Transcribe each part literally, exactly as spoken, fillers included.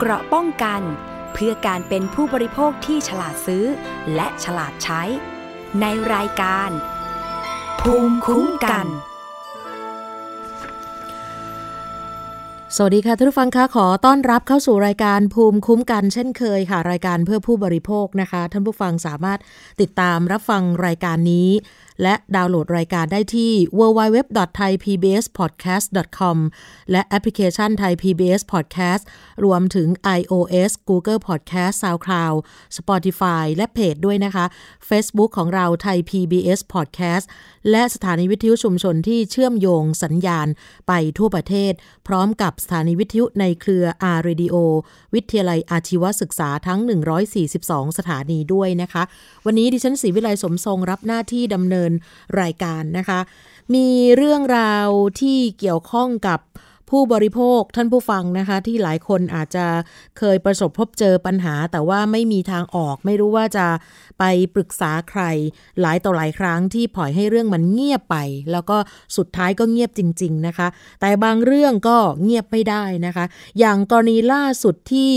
เกราะป้องกันเพื่อการเป็นผู้บริโภคที่ฉลาดซื้อและฉลาดใช้ในรายการภูมิคุ้มกันสวัสดีค่ะท่านผู้ฟังคะขอต้อนรับเข้าสู่รายการภูมิคุ้มกันเช่นเคยค่ะรายการเพื่อผู้บริโภคนะคะท่านผู้ฟังสามารถติดตามรับฟังรายการนี้และดาวน์โหลดรายการได้ที่ ดับเบิลยู ดับเบิลยู ดับเบิลยู ดอท ไทยพีบีเอสพอดแคสต์ ดอท คอม และแอปพลิเคชัน Thai พี บี เอส Podcast รวมถึง iOS Google Podcast SoundCloud Spotify และเพจด้วยนะคะ Facebook ของเรา Thai พี บี เอส Podcast และสถานีวิทยุชุมชนที่เชื่อมโยงสัญญาณไปทั่วประเทศพร้อมกับสถานีวิทยุในเครือ R Radio วิทยาลัยอาชีวศึกษาทั้งหนึ่งร้อยสี่สิบสองสถานีด้วยนะคะวันนี้ดิฉันศรีวิไลสมทรงรับหน้าที่ดำเนินรายการนะคะมีเรื่องราวที่เกี่ยวข้องกับผู้บริโภคท่านผู้ฟังนะคะที่หลายคนอาจจะเคยประสบพบเจอปัญหาแต่ว่าไม่มีทางออกไม่รู้ว่าจะไปปรึกษาใครหลายต่อหลายครั้งที่ปล่อยให้เรื่องมันเงียบไปแล้วก็สุดท้ายก็เงียบจริงๆนะคะแต่บางเรื่องก็เงียบไม่ได้นะคะอย่างกรณีล่าสุดที่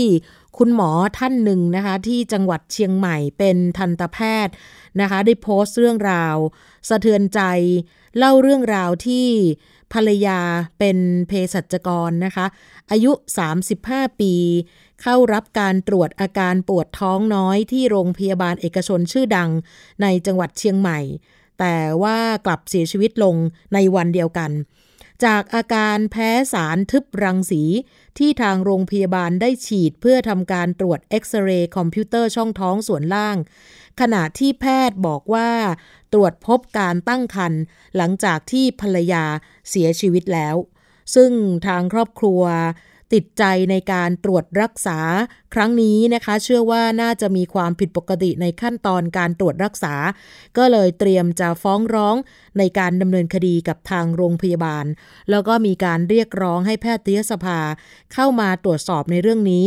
คุณหมอท่านหนึ่งนะคะที่จังหวัดเชียงใหม่เป็นทันตแพทย์นะคะได้โพสต์เรื่องราวสะเทือนใจเล่าเรื่องราวที่ภรรยาเป็นเภสัชกรนะคะอายุสามสิบห้าปีเข้ารับการตรวจอาการปวดท้องน้อยที่โรงพยาบาลเอกชนชื่อดังในจังหวัดเชียงใหม่แต่ว่ากลับเสียชีวิตลงในวันเดียวกันจากอาการแพ้สารทึบรังสีที่ทางโรงพยาบาลได้ฉีดเพื่อทำการตรวจเอ็กซเรย์คอมพิวเตอร์ช่องท้องส่วนล่างขณะที่แพทย์บอกว่าตรวจพบการตั้งครรภ์หลังจากที่ภรรยาเสียชีวิตแล้วซึ่งทางครอบครัวติดใจในการตรวจรักษาครั้งนี้นะคะเชื่อว่าน่าจะมีความผิดปกติในขั้นตอนการตรวจรักษาก็เลยเตรียมจะฟ้องร้องในการดำเนินคดีกับทางโรงพยาบาลแล้วก็มีการเรียกร้องให้แพทยสภาเข้ามาตรวจสอบในเรื่องนี้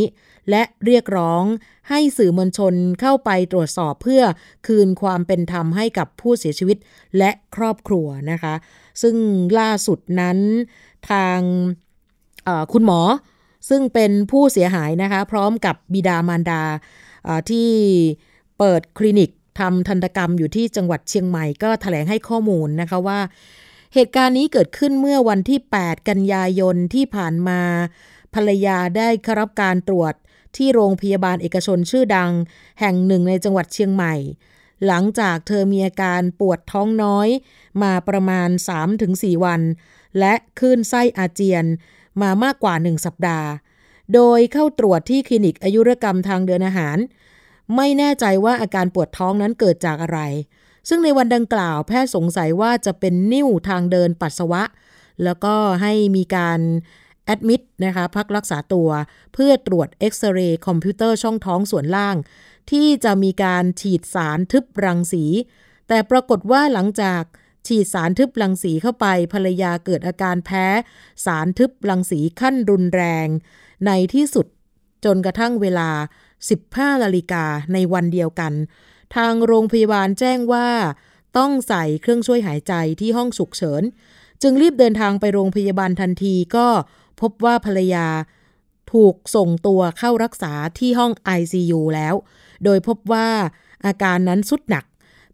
และเรียกร้องให้สื่อมวลชนเข้าไปตรวจสอบเพื่อคืนความเป็นธรรมให้กับผู้เสียชีวิตและครอบครัวนะคะซึ่งล่าสุดนั้นทางคุณหมอซึ่งเป็นผู้เสียหายนะคะพร้อมกับบิดามารดาที่เปิดคลินิกทำทันตกรรมอยู่ที่จังหวัดเชียงใหม่ก็แถลงให้ข้อมูลนะคะว่าเหตุการณ์นี้เกิดขึ้นเมื่อวันที่แปดกันยายนที่ผ่านมาภรรยาได้เข้ารับการตรวจที่โรงพยาบาลเอกชนชื่อดังแห่งหนึ่งในจังหวัดเชียงใหม่หลังจากเธอมีอาการปวดท้องน้อยมาประมาณ สามถึงสี่วันและคลื่นไส้อาเจียนมามากกว่าหนึ่งสัปดาห์โดยเข้าตรวจที่คลินิกอายุรกรรมทางเดินอาหารไม่แน่ใจว่าอาการปวดท้องนั้นเกิดจากอะไรซึ่งในวันดังกล่าวแพทย์สงสัยว่าจะเป็นนิ่วทางเดินปัสสาวะแล้วก็ให้มีการแอดมิดนะคะพักรักษาตัวเพื่อตรวจเอ็กซเรย์คอมพิวเตอร์ช่องท้องส่วนล่างที่จะมีการฉีดสารทึบรังสีแต่ปรากฏว่าหลังจากฉีดสารทึบรังสีเข้าไปภรรยาเกิดอาการแพ้สารทึบรังสีขั้นรุนแรงในที่สุดจนกระทั่งเวลา สิบห้านาฬิกาในวันเดียวกันทางโรงพยาบาลแจ้งว่าต้องใส่เครื่องช่วยหายใจที่ห้องฉุกเฉินจึงรีบเดินทางไปโรงพยาบาลทันทีก็พบว่าภรรยาถูกส่งตัวเข้ารักษาที่ห้อง ไอ ซี ยู แล้วโดยพบว่าอาการนั้นทรุดหนัก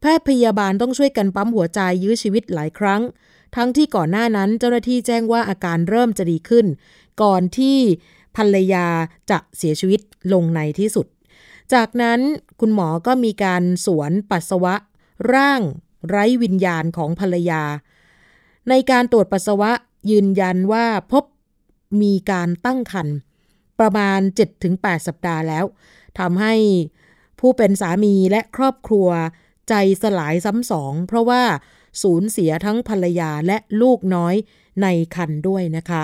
แพทย์พยาบาลต้องช่วยกันปั๊มหัวใจยื้อชีวิตหลายครั้งทั้งที่ก่อนหน้านั้นเจ้าหน้าที่แจ้งว่าอาการเริ่มจะดีขึ้นก่อนที่ภรรยาจะเสียชีวิตลงในที่สุดจากนั้นคุณหมอก็มีการสวนปัสสาวะร่างไร้วิญญาณของภรรยาในการตรวจปัสสาวะยืนยันว่าพบมีการตั้งครรภ์ประมาณ เจ็ดถึงแปดสัปดาห์แล้วทำให้ผู้เป็นสามีและครอบครัวใจสลายซ้ำสองเพราะว่าสูญเสียทั้งภรรยาและลูกน้อยในครรภ์ด้วยนะคะ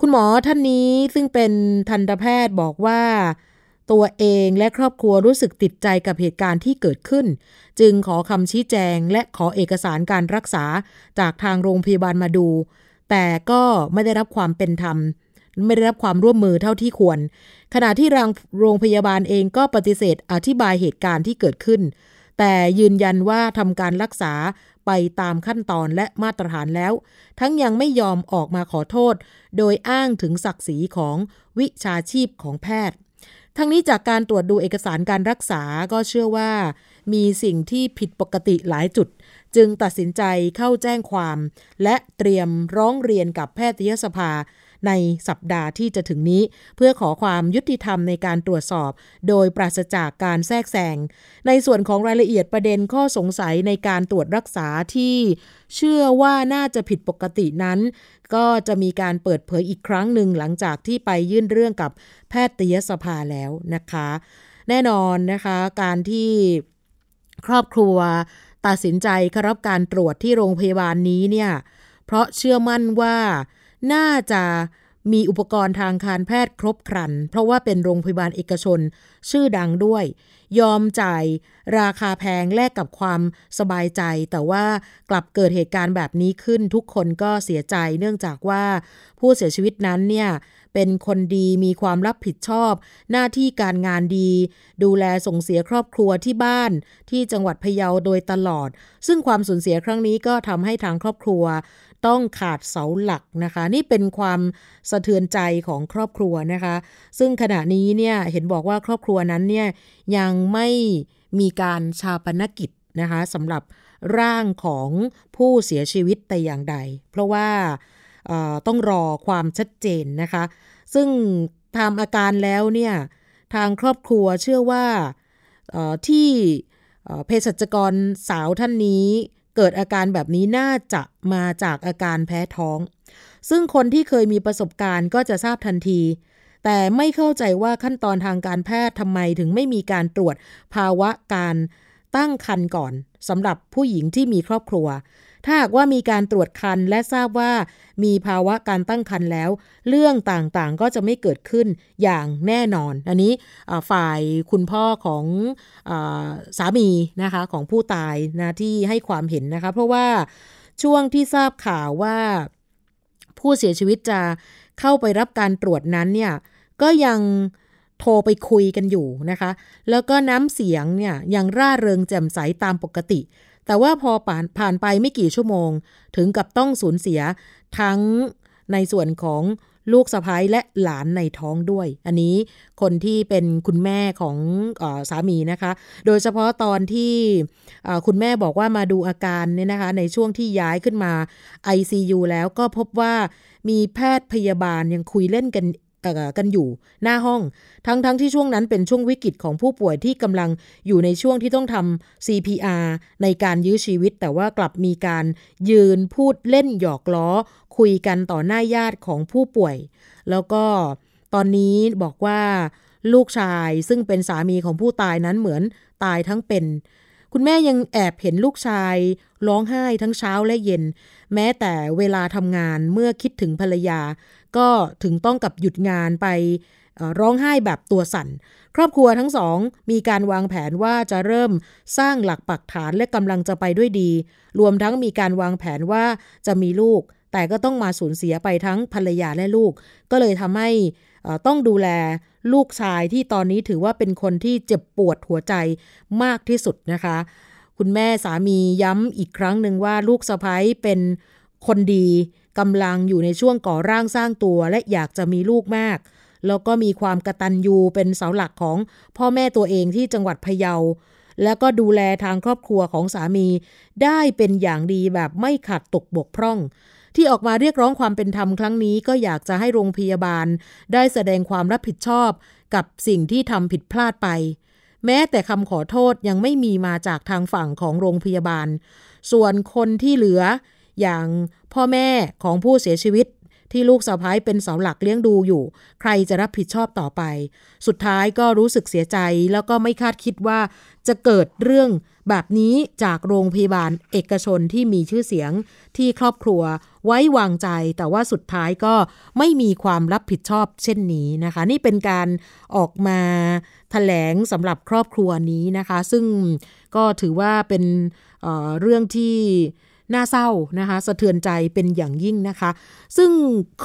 คุณหมอท่านนี้ซึ่งเป็นทันตแพทย์บอกว่าตัวเองและครอบครัวรู้สึกติดใจกับเหตุการณ์ที่เกิดขึ้นจึงขอคำชี้แจงและขอเอกสารการรักษาจากทางโรงพยาบาลมาดูแต่ก็ไม่ได้รับความเป็นธรรมไม่ได้รับความร่วมมือเท่าที่ควรขณะที่โรงพยาบาลเองก็ปฏิเสธอธิบายเหตุการณ์ที่เกิดขึ้น แต่ยืนยันว่าทำการรักษาไปตามขั้นตอนและมาตรฐานแล้วทั้งยังไม่ยอมออกมาขอโทษโดยอ้างถึงศักดิ์ศรีของวิชาชีพของแพทย์ทั้งนี้จากการตรวจดูเอกสารการรักษาก็เชื่อว่ามีสิ่งที่ผิดปกติหลายจุดจึงตัดสินใจเข้าแจ้งความและเตรียมร้องเรียนกับแพทยสภาในสัปดาห์ที่จะถึงนี้เพื่อขอความยุติธรรมในการตรวจสอบโดยปราศจากการแทรกแซงในส่วนของรายละเอียดประเด็นข้อสงสัยในการตรวจรักษาที่เชื่อว่าน่าจะผิดปกตินั้นก็จะมีการเปิดเผยอีกครั้งหนึ่งหลังจากที่ไปยื่นเรื่องกับแพทยสภาแล้วนะคะแน่นอนนะคะการที่ครอบครัวตัดสินใจเข้ารับการตรวจที่โรงพยาบาลนี้เนี่ยเพราะเชื่อมั่นว่าน่าจะมีอุปกรณ์ทางการแพทย์ครบครันเพราะว่าเป็นโรงพยาบาลเอกชนชื่อดังด้วยยอมจ่ายราคาแพงแลกกับความสบายใจแต่ว่ากลับเกิดเหตุการณ์แบบนี้ขึ้นทุกคนก็เสียใจเนื่องจากว่าผู้เสียชีวิตนั้นเนี่ยเป็นคนดีมีความรับผิดชอบหน้าที่การงานดีดูแลส่งเสียครอบครัวที่บ้านที่จังหวัดพะเยาโดยตลอดซึ่งความสูญเสียครั้งนี้ก็ทำให้ทางครอบครัวต้องขาดเสาหลักนะคะนี่เป็นความสะเทือนใจของครอบครัวนะคะซึ่งขณะนี้เนี่ยเห็นบอกว่าครอบครัวนั้นเนี่ยยังไม่มีการชาปนกิจนะคะสำหรับร่างของผู้เสียชีวิตแต่อย่างใดเพราะว่าต้องรอความชัดเจนนะคะซึ่งตามอาการแล้วเนี่ยทางครอบครัวเชื่อว่าที่เภสัชกรสาวท่านนี้เกิดอาการแบบนี้น่าจะมาจากอาการแพ้ท้องซึ่งคนที่เคยมีประสบการณ์ก็จะทราบทันทีแต่ไม่เข้าใจว่าขั้นตอนทางการแพทย์ทำไมถึงไม่มีการตรวจภาวะการตั้งครรภ์ก่อนสำหรับผู้หญิงที่มีครอบครัวถ้าหากว่ามีการตรวจครรภ์และทราบว่ามีภาวะการตั้งครรภ์แล้วเรื่องต่างๆก็จะไม่เกิดขึ้นอย่างแน่นอนอันนี้ฝ่ายคุณพ่อของสามีนะคะของผู้ตายนะที่ให้ความเห็นนะคะเพราะว่าช่วงที่ทราบข่าวว่าผู้เสียชีวิตจะเข้าไปรับการตรวจนั้นเนี่ยก็ยังโทรไปคุยกันอยู่นะคะแล้วก็น้ำเสียงเนี่ยยังร่าเริงแจ่มใสตามปกติแต่ว่าพอผ่านไปไม่กี่ชั่วโมงถึงกับต้องสูญเสียทั้งในส่วนของลูกสะใภ้และหลานในท้องด้วยอันนี้คนที่เป็นคุณแม่ของเอ่อสามีนะคะโดยเฉพาะตอนที่เอ่อคุณแม่บอกว่ามาดูอาการเนี่ยนะคะในช่วงที่ย้ายขึ้นมา ไอ ซี ยู แล้วก็พบว่ามีแพทย์พยาบาลยังคุยเล่นกันกันอยู่หน้าห้องทั้งๆ ท, ที่ช่วงนั้นเป็นช่วงวิกฤตของผู้ป่วยที่กำลังอยู่ในช่วงที่ต้องทำ ซี พี อาร์ ในการยื้อชีวิตแต่ว่ากลับมีการยืนพูดเล่นหยอกล้อคุยกันต่อหน้าญาติของผู้ป่วยแล้วก็ตอนนี้บอกว่าลูกชายซึ่งเป็นสามีของผู้ตายนั้นเหมือนตายทั้งเป็นคุณแม่ยังแอบเห็นลูกชายร้องไห้ทั้งเช้าและเย็นแม้แต่เวลาทำงานเมื่อคิดถึงภรรยาก็ถึงต้องกับหยุดงานไปร้องไห้แบบตัวสั่นครอบครัวทั้งสองมีการวางแผนว่าจะเริ่มสร้างหลักปักฐานและกำลังจะไปด้วยดีรวมทั้งมีการวางแผนว่าจะมีลูกแต่ก็ต้องมาสูญเสียไปทั้งภรรยาและลูกก็เลยทำให้ต้องดูแลลูกชายที่ตอนนี้ถือว่าเป็นคนที่เจ็บปวดหัวใจมากที่สุดนะคะคุณแม่สามีย้ำอีกครั้งหนึ่งว่าลูกสะใภ้เป็นคนดีกำลังอยู่ในช่วงก่อร่างสร้างตัวและอยากจะมีลูกมากแล้วก็มีความกตัญญูเป็นเสาหลักของพ่อแม่ตัวเองที่จังหวัดพะเยาแล้วก็ดูแลทางครอบครัวของสามีได้เป็นอย่างดีแบบไม่ขาดตกบกพร่องที่ออกมาเรียกร้องความเป็นธรรมครั้งนี้ก็อยากจะให้โรงพยาบาลได้แสดงความรับผิดชอบกับสิ่งที่ทำผิดพลาดไปแม้แต่คำขอโทษยังไม่มีมาจากทางฝั่งของโรงพยาบาลส่วนคนที่เหลืออย่างพ่อแม่ของผู้เสียชีวิตที่ลูกสะใภ้เป็นเสาหลักเลี้ยงดูอยู่ใครจะรับผิดชอบต่อไปสุดท้ายก็รู้สึกเสียใจแล้วก็ไม่คาดคิดว่าจะเกิดเรื่องแบบนี้จากโรงพยาบาลเอกชนที่มีชื่อเสียงที่ครอบครัวไว้วางใจแต่ว่าสุดท้ายก็ไม่มีความรับผิดชอบเช่นนี้นะคะนี่เป็นการออกมาแถลงสำหรับครอบครัวนี้นะคะซึ่งก็ถือว่าเป็น เอ่อ เรื่องที่น่าเศร้านะคะสะเทือนใจเป็นอย่างยิ่งนะคะซึ่ง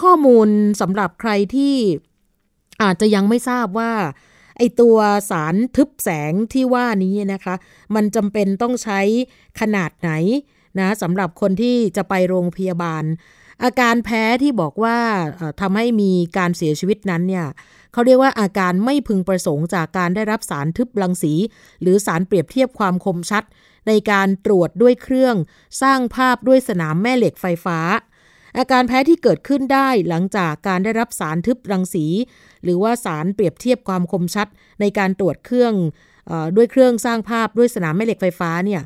ข้อมูลสำหรับใครที่อาจจะยังไม่ทราบว่า ไอตัวสารทึบแสงที่ว่านี้นะคะมันจำเป็นต้องใช้ขนาดไหนนะสำหรับคนที่จะไปโรงพยาบาลอาการแพ้ที่บอกว่าทำให้มีการเสียชีวิตนั้นเนี่ยเขาเรียกว่าอาการไม่พึงประสงค์จากการได้รับสารทึบรังสีหรือสารเปรียบเทียบความคมชัดในการตรวจด้วยเครื่องสร้างภาพด้วยสนามแม่เหล็กไฟฟ้าอาการแพ้ที่เกิดขึ้นได้หลังจากการได้รับสารทึบรังสีหรือว่าสารเปรียบเทียบความคมชัดในการตรวจเครื่องด้วยเครื่องสร้างภาพด้วยสนามแม่เหล็กไฟฟ้าเนี่ย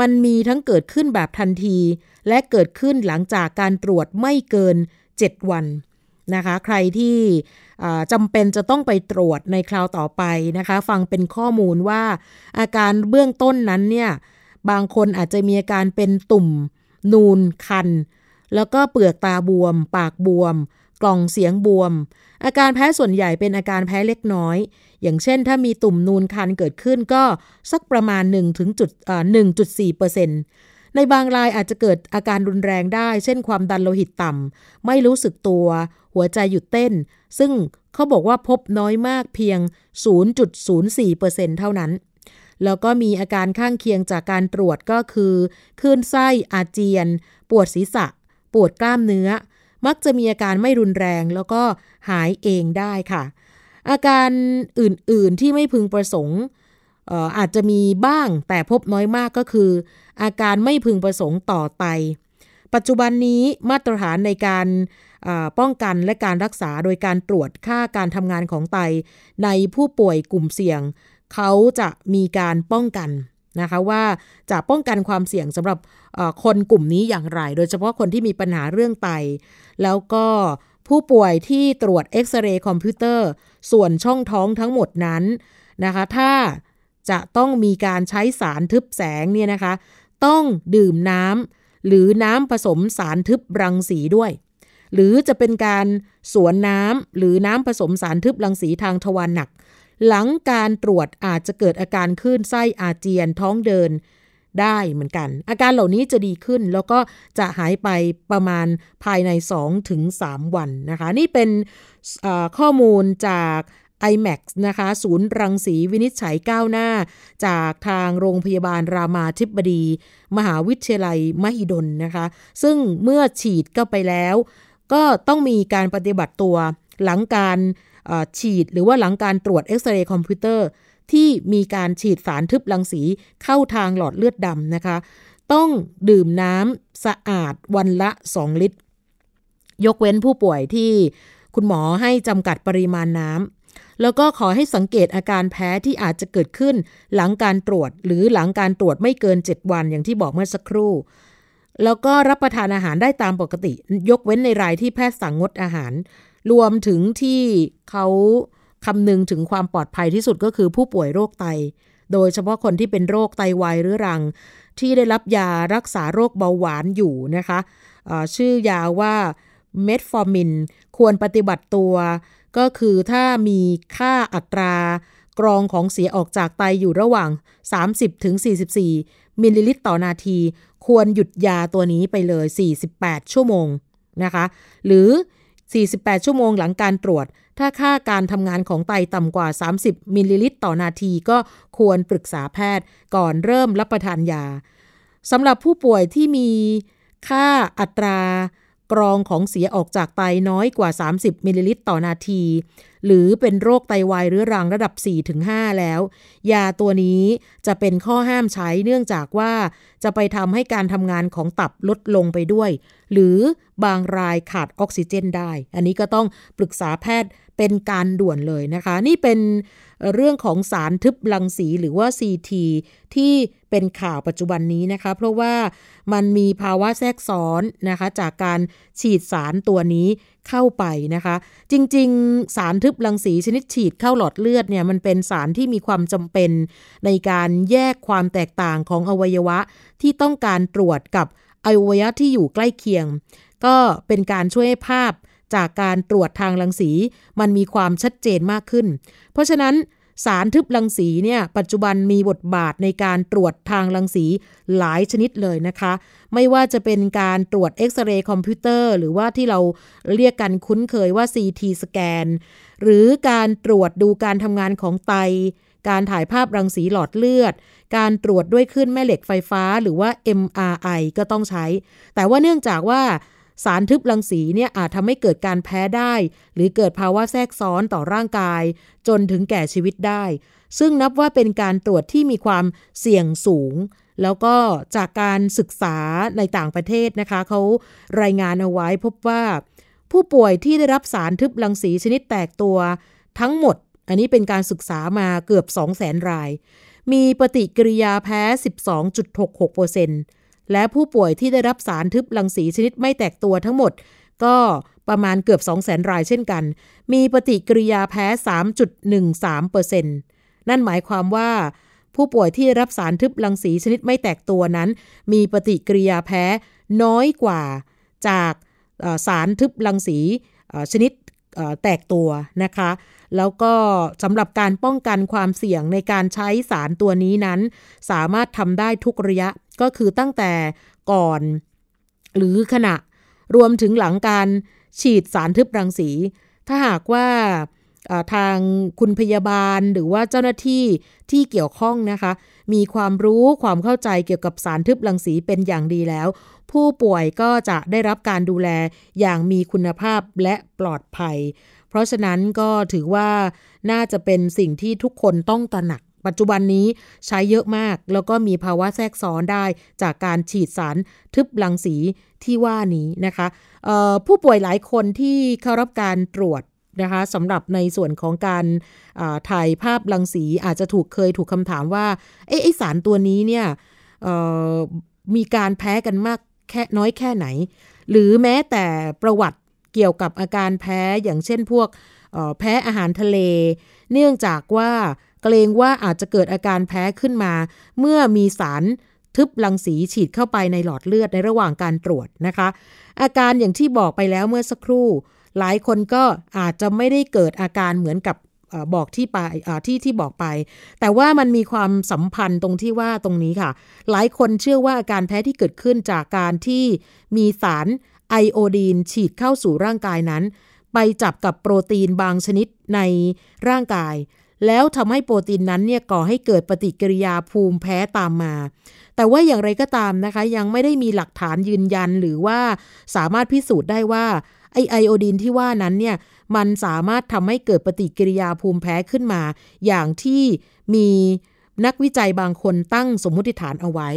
มันมีทั้งเกิดขึ้นแบบทันทีและเกิดขึ้นหลังจากการตรวจไม่เกินเจ็ดวันนะคะใครที่จำเป็นจะต้องไปตรวจในคราวต่อไปนะคะฟังเป็นข้อมูลว่าอาการเบื้องต้นนั้นเนี่ยบางคนอาจจะมีอาการเป็นตุ่มนูนคันแล้วก็เปลือกตาบวมปากบวมกล่องเสียงบวมอาการแพ้ส่วนใหญ่เป็นอาการแพ้เล็กน้อยอย่างเช่นถ้ามีตุ่มนูนคันเกิดขึ้นก็สักประมาณ หนึ่งถึงหนึ่งจุดสี่เปอร์เซ็นต์ ในบางรายอาจจะเกิดอาการรุนแรงได้เช่นความดันโลหิตต่ำไม่รู้สึกตัวหัวใจหยุดเต้นซึ่งเขาบอกว่าพบน้อยมากเพียง ศูนย์จุดศูนย์สี่เปอร์เซ็นต์ เท่านั้นแล้วก็มีอาการข้างเคียงจากการตรวจก็คือคลื่นไส้อาเจียนปวดศีรษะปวดกล้ามเนื้อมักจะมีอาการไม่รุนแรงแล้วก็หายเองได้ค่ะอาการอื่นๆที่ไม่พึงประสงค์ เอ่อ อาจจะมีบ้างแต่พบน้อยมากก็คืออาการไม่พึงประสงค์ต่อไตปัจจุบันนี้มาตรฐานในการป้องกันและการรักษาโดยการตรวจค่าการทำงานของไตในผู้ป่วยกลุ่มเสี่ยงเขาจะมีการป้องกันนะคะว่าจะป้องกันความเสี่ยงสำหรับคนกลุ่มนี้อย่างไรโดยเฉพาะคนที่มีปัญหาเรื่องไตแล้วก็ผู้ป่วยที่ตรวจเอ็กซเรย์คอมพิวเตอร์ส่วนช่องท้องทั้งหมดนั้นนะคะถ้าจะต้องมีการใช้สารทึบแสงเนี่ยนะคะต้องดื่มน้ำหรือน้ำผสมสารทึบรังสีด้วยหรือจะเป็นการสวนน้ำหรือน้ำผสมสารทึบรังสีทางทวารหนักหลังการตรวจอาจจะเกิดอาการคลื่นไส้อาเจียนท้องเดินได้เหมือนกันอาการเหล่านี้จะดีขึ้นแล้วก็จะหายไปประมาณภายใน สองถึงสาม วันนะคะนี่เป็นข้อมูลจาก ไอแม็กซ์ นะคะศูนย์รังสีวินิจฉัยก้าวหน้าจากทางโรงพยาบาลรามาธิบดีมหาวิทยาลัยมหิดลนะคะซึ่งเมื่อฉีดเข้าไปแล้วก็ต้องมีการปฏิบัติตัวหลังการฉีดหรือว่าหลังการตรวจเอ็กซเรย์คอมพิวเตอร์ที่มีการฉีดสารทึบรังสีเข้าทางหลอดเลือดดำนะคะต้องดื่มน้ำสะอาดวันละสองลิตรยกเว้นผู้ป่วยที่คุณหมอให้จำกัดปริมาณน้ำแล้วก็ขอให้สังเกตอาการแพ้ที่อาจจะเกิดขึ้นหลังการตรวจหรือหลังการตรวจไม่เกินเจ็ดวันอย่างที่บอกเมื่อสักครู่แล้วก็รับประทานอาหารได้ตามปกติยกเว้นในรายที่แพทย์สั่งงดอาหารรวมถึงที่เขาคำนึงถึงความปลอดภัยที่สุดก็คือผู้ป่วยโรคไตโดยเฉพาะคนที่เป็นโรคไตวายเรื้อรังที่ได้รับยารักษาโรคเบาหวานอยู่นะคะชื่อยาว่าเมทฟอร์มินควรปฏิบัติตัวก็คือถ้ามีค่าอัตรากรองของเสียออกจากไตอยู่ระหว่าง สามสิบถึงสี่สิบสี่ มิลลิลิตรต่อนาทีควรหยุดยาตัวนี้ไปเลยสี่สิบแปดชั่วโมงนะคะหรือสี่สิบแปดชั่วโมงหลังการตรวจถ้าค่าการทำงานของไตต่ำกว่าสามสิบมิลลิลิตรต่อนาทีก็ควรปรึกษาแพทย์ก่อนเริ่มรับประทานยาสำหรับผู้ป่วยที่มีค่าอัตรากรองของเสียออกจากไตน้อยกว่าสามสิบมิลลิลิตรต่อนาทีหรือเป็นโรคไตวายเรื้อรังระดับ สี่ถึงห้า แล้วยาตัวนี้จะเป็นข้อห้ามใช้เนื่องจากว่าจะไปทำให้การทำงานของตับลดลงไปด้วยหรือบางรายขาดออกซิเจนได้อันนี้ก็ต้องปรึกษาแพทย์เป็นการด่วนเลยนะคะนี่เป็นเรื่องของสารทึบรังสีหรือว่า ซี ที ที่เป็นข่าวปัจจุบันนี้นะคะเพราะว่ามันมีภาวะแทรกซ้อนนะคะจากการฉีดสารตัวนี้เข้าไปนะคะจริงๆสารทึบรังสีชนิดฉีดเข้าหลอดเลือดเนี่ยมันเป็นสารที่มีความจำเป็นในการแยกความแตกต่างของอวัยวะที่ต้องการตรวจกับอวัยวะที่อยู่ใกล้เคียงก็เป็นการช่วยให้ภาพจากการตรวจทางรังสีมันมีความชัดเจนมากขึ้นเพราะฉะนั้น สารทึบรังสีเนี่ยปัจจุบันมีบทบาทในการตรวจทางรังสีหลายชนิดเลยนะคะไม่ว่าจะเป็นการตรวจเอ็กซเรย์คอมพิวเตอร์หรือว่าที่เราเรียกกันคุ้นเคยว่า ซี ที สแกนหรือการตรวจดูการทำงานของไตการถ่ายภาพรังสีหลอดเลือดการตรวจด้วยคลื่นแม่เหล็กไฟฟ้าหรือว่า เอ็ม อาร์ ไอ ก็ต้องใช้แต่ว่าเนื่องจากว่าสารทึบรังสีเนี่ยอาจทำให้เกิดการแพ้ได้หรือเกิดภาวะแทรกซ้อนต่อร่างกายจนถึงแก่ชีวิตได้ซึ่งนับว่าเป็นการตรวจที่มีความเสี่ยงสูงแล้วก็จากการศึกษาในต่างประเทศนะคะเขารายงานเอาไว้พบว่าผู้ป่วยที่ได้รับสารทึบรังสีชนิดแตกตัวทั้งหมดอันนี้เป็นการศึกษามาเกือบ สองแสน รายมีปฏิกิริยาแพ้ สิบสองจุดหกหกเปอร์เซ็นต์ และผู้ป่วยที่ได้รับสารทึบรังสีชนิดไม่แตกตัวทั้งหมดก็ประมาณเกือบ สองแสน รายเช่นกันมีปฏิกิริยาแพ้ สามจุดหนึ่งสามเปอร์เซ็นต์ นั่นหมายความว่าผู้ป่วยที่ได้รับสารทึบรังสีชนิดไม่แตกตัวนั้นมีปฏิกิริยาแพ้น้อยกว่าจากสารทึบรังสีชนิดแตกตัวนะคะแล้วก็สำหรับการป้องกันความเสี่ยงในการใช้สารตัวนี้นั้นสามารถทำได้ทุกระยะก็คือตั้งแต่ก่อนหรือขณะรวมถึงหลังการฉีดสารทึบรังสีถ้าหากว่าทางคุณพยาบาลหรือว่าเจ้าหน้าที่ที่เกี่ยวข้องนะคะมีความรู้ความเข้าใจเกี่ยวกับสารทึบรังสีเป็นอย่างดีแล้วผู้ป่วยก็จะได้รับการดูแลอย่างมีคุณภาพและปลอดภัยเพราะฉะนั้นก็ถือว่าน่าจะเป็นสิ่งที่ทุกคนต้องตระหนักปัจจุบันนี้ใช้เยอะมากแล้วก็มีภาวะแทรกซ้อนได้จากการฉีดสารทึบรังสีที่ว่านี้นะคะเอ่อผู้ป่วยหลายคนที่เข้ารับการตรวจนะคะสำหรับในส่วนของการถ่ายภาพรังสีอาจจะถูกเคยถูกคำถามว่าเอ๊ะไอ้สารตัวนี้เนี่ยมีการแพ้กันมากแค่น้อยแค่ไหนหรือแม้แต่ประวัติเกี่ยวกับอาการแพ้อย่างเช่นพวกแพ้อาหารทะเลเนื่องจากว่าเกรงว่าอาจจะเกิดอาการแพ้ขึ้นมาเมื่อมีสารทึบรังสีฉีดเข้าไปในหลอดเลือดในระหว่างการตรวจนะคะอาการอย่างที่บอกไปแล้วเมื่อสักครู่หลายคนก็อาจจะไม่ได้เกิดอาการเหมือนกับบอกที่ไปที่ที่บอกไปแต่ว่ามันมีความสัมพันธ์ตรงที่ว่าตรงนี้ค่ะหลายคนเชื่อว่าอาการแพ้ที่เกิดขึ้นจากการที่มีสารไอโอดีนฉีดเข้าสู่ร่างกายนั้นไปจับกับโปรตีนบางชนิดในร่างกายแล้วทำให้โปรตีนนั้นเนี่ยก่อให้เกิดปฏิกิริยาภูมิแพ้ตามมาแต่ว่าอย่างไรก็ตามนะคะยังไม่ได้มีหลักฐานยืนยันหรือว่าสามารถพิสูจน์ได้ว่าไอไอโอดีนที่ว่านั้นเนี่ยมันสามารถทำให้เกิดปฏิกิริยาภูมิแพ้ขึ้นมาอย่างที่มีนักวิจัยบางคนตั้งสมมติฐานเอาไว้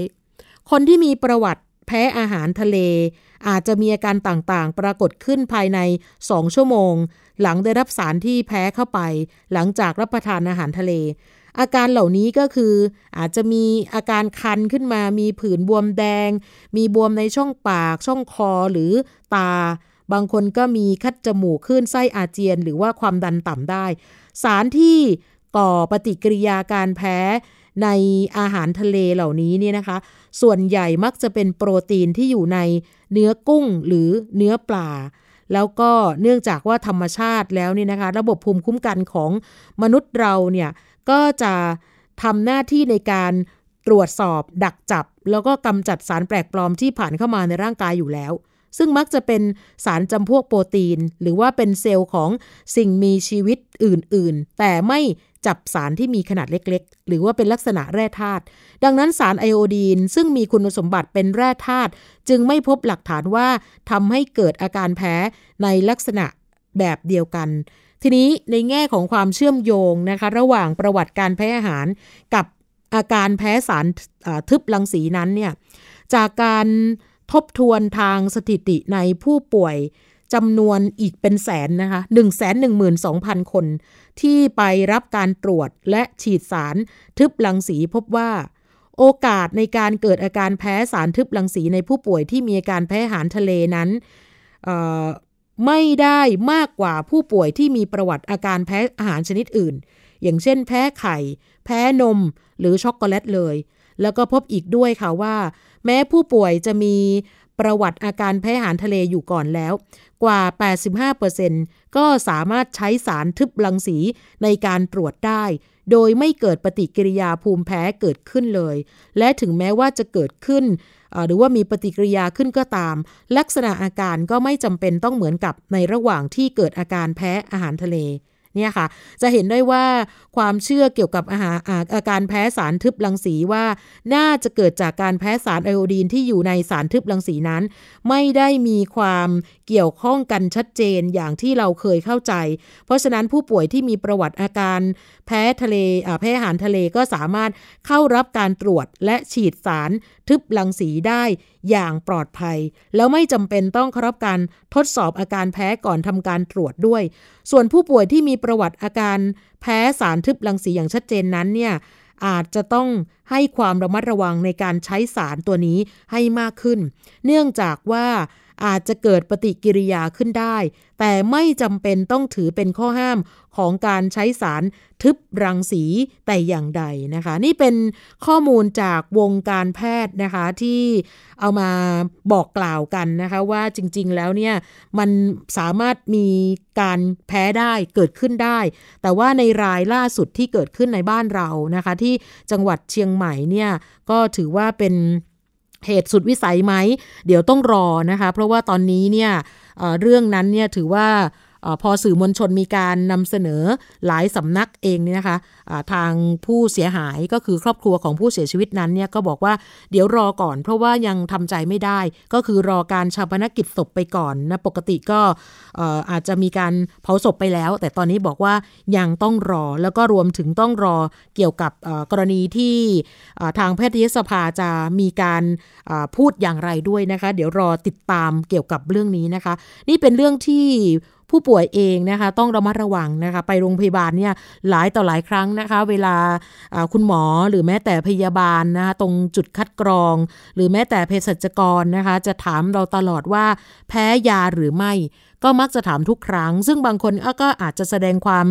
คนที่มีประวัติแพ้อาหารทะเลอาจจะมีอาการต่างๆปรากฏขึ้นภายในสองชั่วโมงหลังได้รับสารที่แพ้เข้าไปหลังจากรับประทานอาหารทะเลอาการเหล่านี้ก็คืออาจจะมีอาการคันขึ้นมามีผื่นบวมแดงมีบวมในช่องปากช่องคอหรือตาบางคนก็มีคัดจมูกคลื่นไส้อาเจียนหรือว่าความดันต่ำได้สารที่ก่อปฏิกิริยาการแพ้ในอาหารทะเลเหล่านี้เนี่ยนะคะส่วนใหญ่มักจะเป็นโปรตีนที่อยู่ในเนื้อกุ้งหรือเนื้อปลาแล้วก็เนื่องจากว่าธรรมชาติแล้วเนี่ยนะคะระบบภูมิคุ้มกันของมนุษย์เราเนี่ยก็จะทำหน้าที่ในการตรวจสอบดักจับแล้วก็กำจัดสารแปลกปลอมที่ผ่านเข้ามาในร่างกายอยู่แล้วซึ่งมักจะเป็นสารจำพวกโปรตีนหรือว่าเป็นเซลล์ของสิ่งมีชีวิตอื่นๆแต่ไม่จับสารที่มีขนาดเล็กๆหรือว่าเป็นลักษณะแร่ธาตุดังนั้นสารไอโอดีนซึ่งมีคุณสมบัติเป็นแร่ธาตุจึงไม่พบหลักฐานว่าทำให้เกิดอาการแพ้ในลักษณะแบบเดียวกันทีนี้ในแง่ของความเชื่อมโยงนะคะระหว่างประวัติการแพ้อาหารกับอาการแพ้สารทึบรังสีนั้นเนี่ยจากการทบทวนทางสถิติในผู้ป่วยจำนวนอีกเป็นแสนนะคะ หนึ่งแสนหนึ่งหมื่นสองพัน คนที่ไปรับการตรวจและฉีดสารทึบรังสีพบว่าโอกาสในการเกิดอาการแพ้สารทึบรังสีในผู้ป่วยที่มีอาการแพ้อาหารทะเลนั้นเอ่อไม่ได้มากกว่าผู้ป่วยที่มีประวัติอาการแพ้อาหารชนิดอื่นอย่างเช่นแพ้ไข่แพ้นมหรือช็อกโกแลตเลยแล้วก็พบอีกด้วยค่ะว่าแม้ผู้ป่วยจะมีประวัติอาการแพ้อาหารทะเลอยู่ก่อนแล้วกว่า แปดสิบห้าเปอร์เซ็นต์ ก็สามารถใช้สารทึบรังสีในการตรวจได้โดยไม่เกิดปฏิกิริยาภูมิแพ้เกิดขึ้นเลยและถึงแม้ว่าจะเกิดขึ้นหรือว่ามีปฏิกิริยาขึ้นก็ตามลักษณะอาการก็ไม่จำเป็นต้องเหมือนกับในระหว่างที่เกิดอาการแพ้อาหารทะเลเนี่ยค่ะจะเห็นได้ว่าความเชื่อเกี่ยวกับอาหารอาการแพ้สารทึบรังสีว่าน่าจะเกิดจากการแพ้สารไอโอดีนที่อยู่ในสารทึบรังสีนั้นไม่ได้มีความเกี่ยวข้องกันชัดเจนอย่างที่เราเคยเข้าใจเพราะฉะนั้นผู้ป่วยที่มีประวัติอาการแพ้ทะเลแพ้อาหารทะเลก็สามารถเข้ารับการตรวจและฉีดสารทึบรังสีได้อย่างปลอดภัยแล้วไม่จำเป็นต้องเข้ารับการทดสอบอาการแพ้ก่อนทำการตรวจด้วยส่วนผู้ป่วยที่มีประวัติอาการแพ้สารทึบรังสีอย่างชัดเจนนั้นเนี่ยอาจจะต้องให้ความระมัดระวังในการใช้สารตัวนี้ให้มากขึ้นเนื่องจากว่าอาจจะเกิดปฏิกิริยาขึ้นได้แต่ไม่จำเป็นต้องถือเป็นข้อห้ามของการใช้สารทึบรังสีแต่อย่างใดนะคะนี่เป็นข้อมูลจากวงการแพทย์นะคะที่เอามาบอกกล่าวกันนะคะว่าจริงๆแล้วเนี่ยมันสามารถมีการแพ้ได้เกิดขึ้นได้แต่ว่าในรายล่าสุดที่เกิดขึ้นในบ้านเรานะคะที่จังหวัดเชียงใหม่เนี่ยก็ถือว่าเป็นเหตุสุดวิสัยไหมเดี๋ยวต้องรอนะคะเพราะว่าตอนนี้เนี่ยเรื่องนั้นเนี่ยถือว่าพอสื่อมวลชนมีการนำเสนอหลายสำนักเองเนี่ยนะคะทางผู้เสียหายก็คือครอบครัวของผู้เสียชีวิตนั้นเนี่ยก็บอกว่าเดี๋ยวรอก่อนเพราะว่ายังทำใจไม่ได้ก็คือรอการชาปนกิจศพไปก่อนนะปกติก็อาจจะมีการเผาศพไปแล้วแต่ตอนนี้บอกว่ายังต้องรอแล้วก็รวมถึงต้องรอเกี่ยวกับกรณีที่ทางแพทยสภาจะมีการพูดอย่างไรด้วยนะคะเดี๋ยวรอติดตามเกี่ยวกับเรื่องนี้นะคะนี่เป็นเรื่องที่ผู้ป่วยเองนะคะต้องระมัดระวังนะคะไปโรงพยาบาลเนี่ยหลายต่อหลายครั้งนะคะเวลาคุณหมอหรือแม้แต่พยาบาลนะคะตรงจุดคัดกรองหรือแม้แต่เภสัชกรนะคะจะถามเราตลอดว่าแพ้ยาหรือไม่ก็มักจะถามทุกครั้งซึ่งบางคนก็อาจจะแสดงความ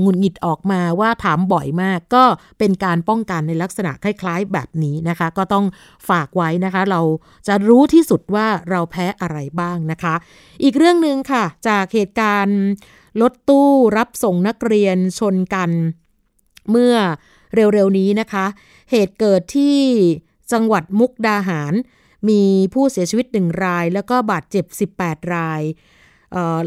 หงุดหงิดออกมาว่าถามบ่อยมากก็เป็นการป้องกันในลักษณะคล้ายๆแบบนี้นะคะก็ต้องฝากไว้นะคะเราจะรู้ที่สุดว่าเราแพ้อะไรบ้างนะคะอีกเรื่องนึงค่ะจากเหตุการณ์รถตู้รับส่งนักเรียนชนกันเมื่อเร็วๆนี้นะคะเหตุเกิดที่จังหวัดมุกดาหารมีผู้เสียชีวิตหนึ่งรายแล้วก็บาดเจ็บสิบแปดราย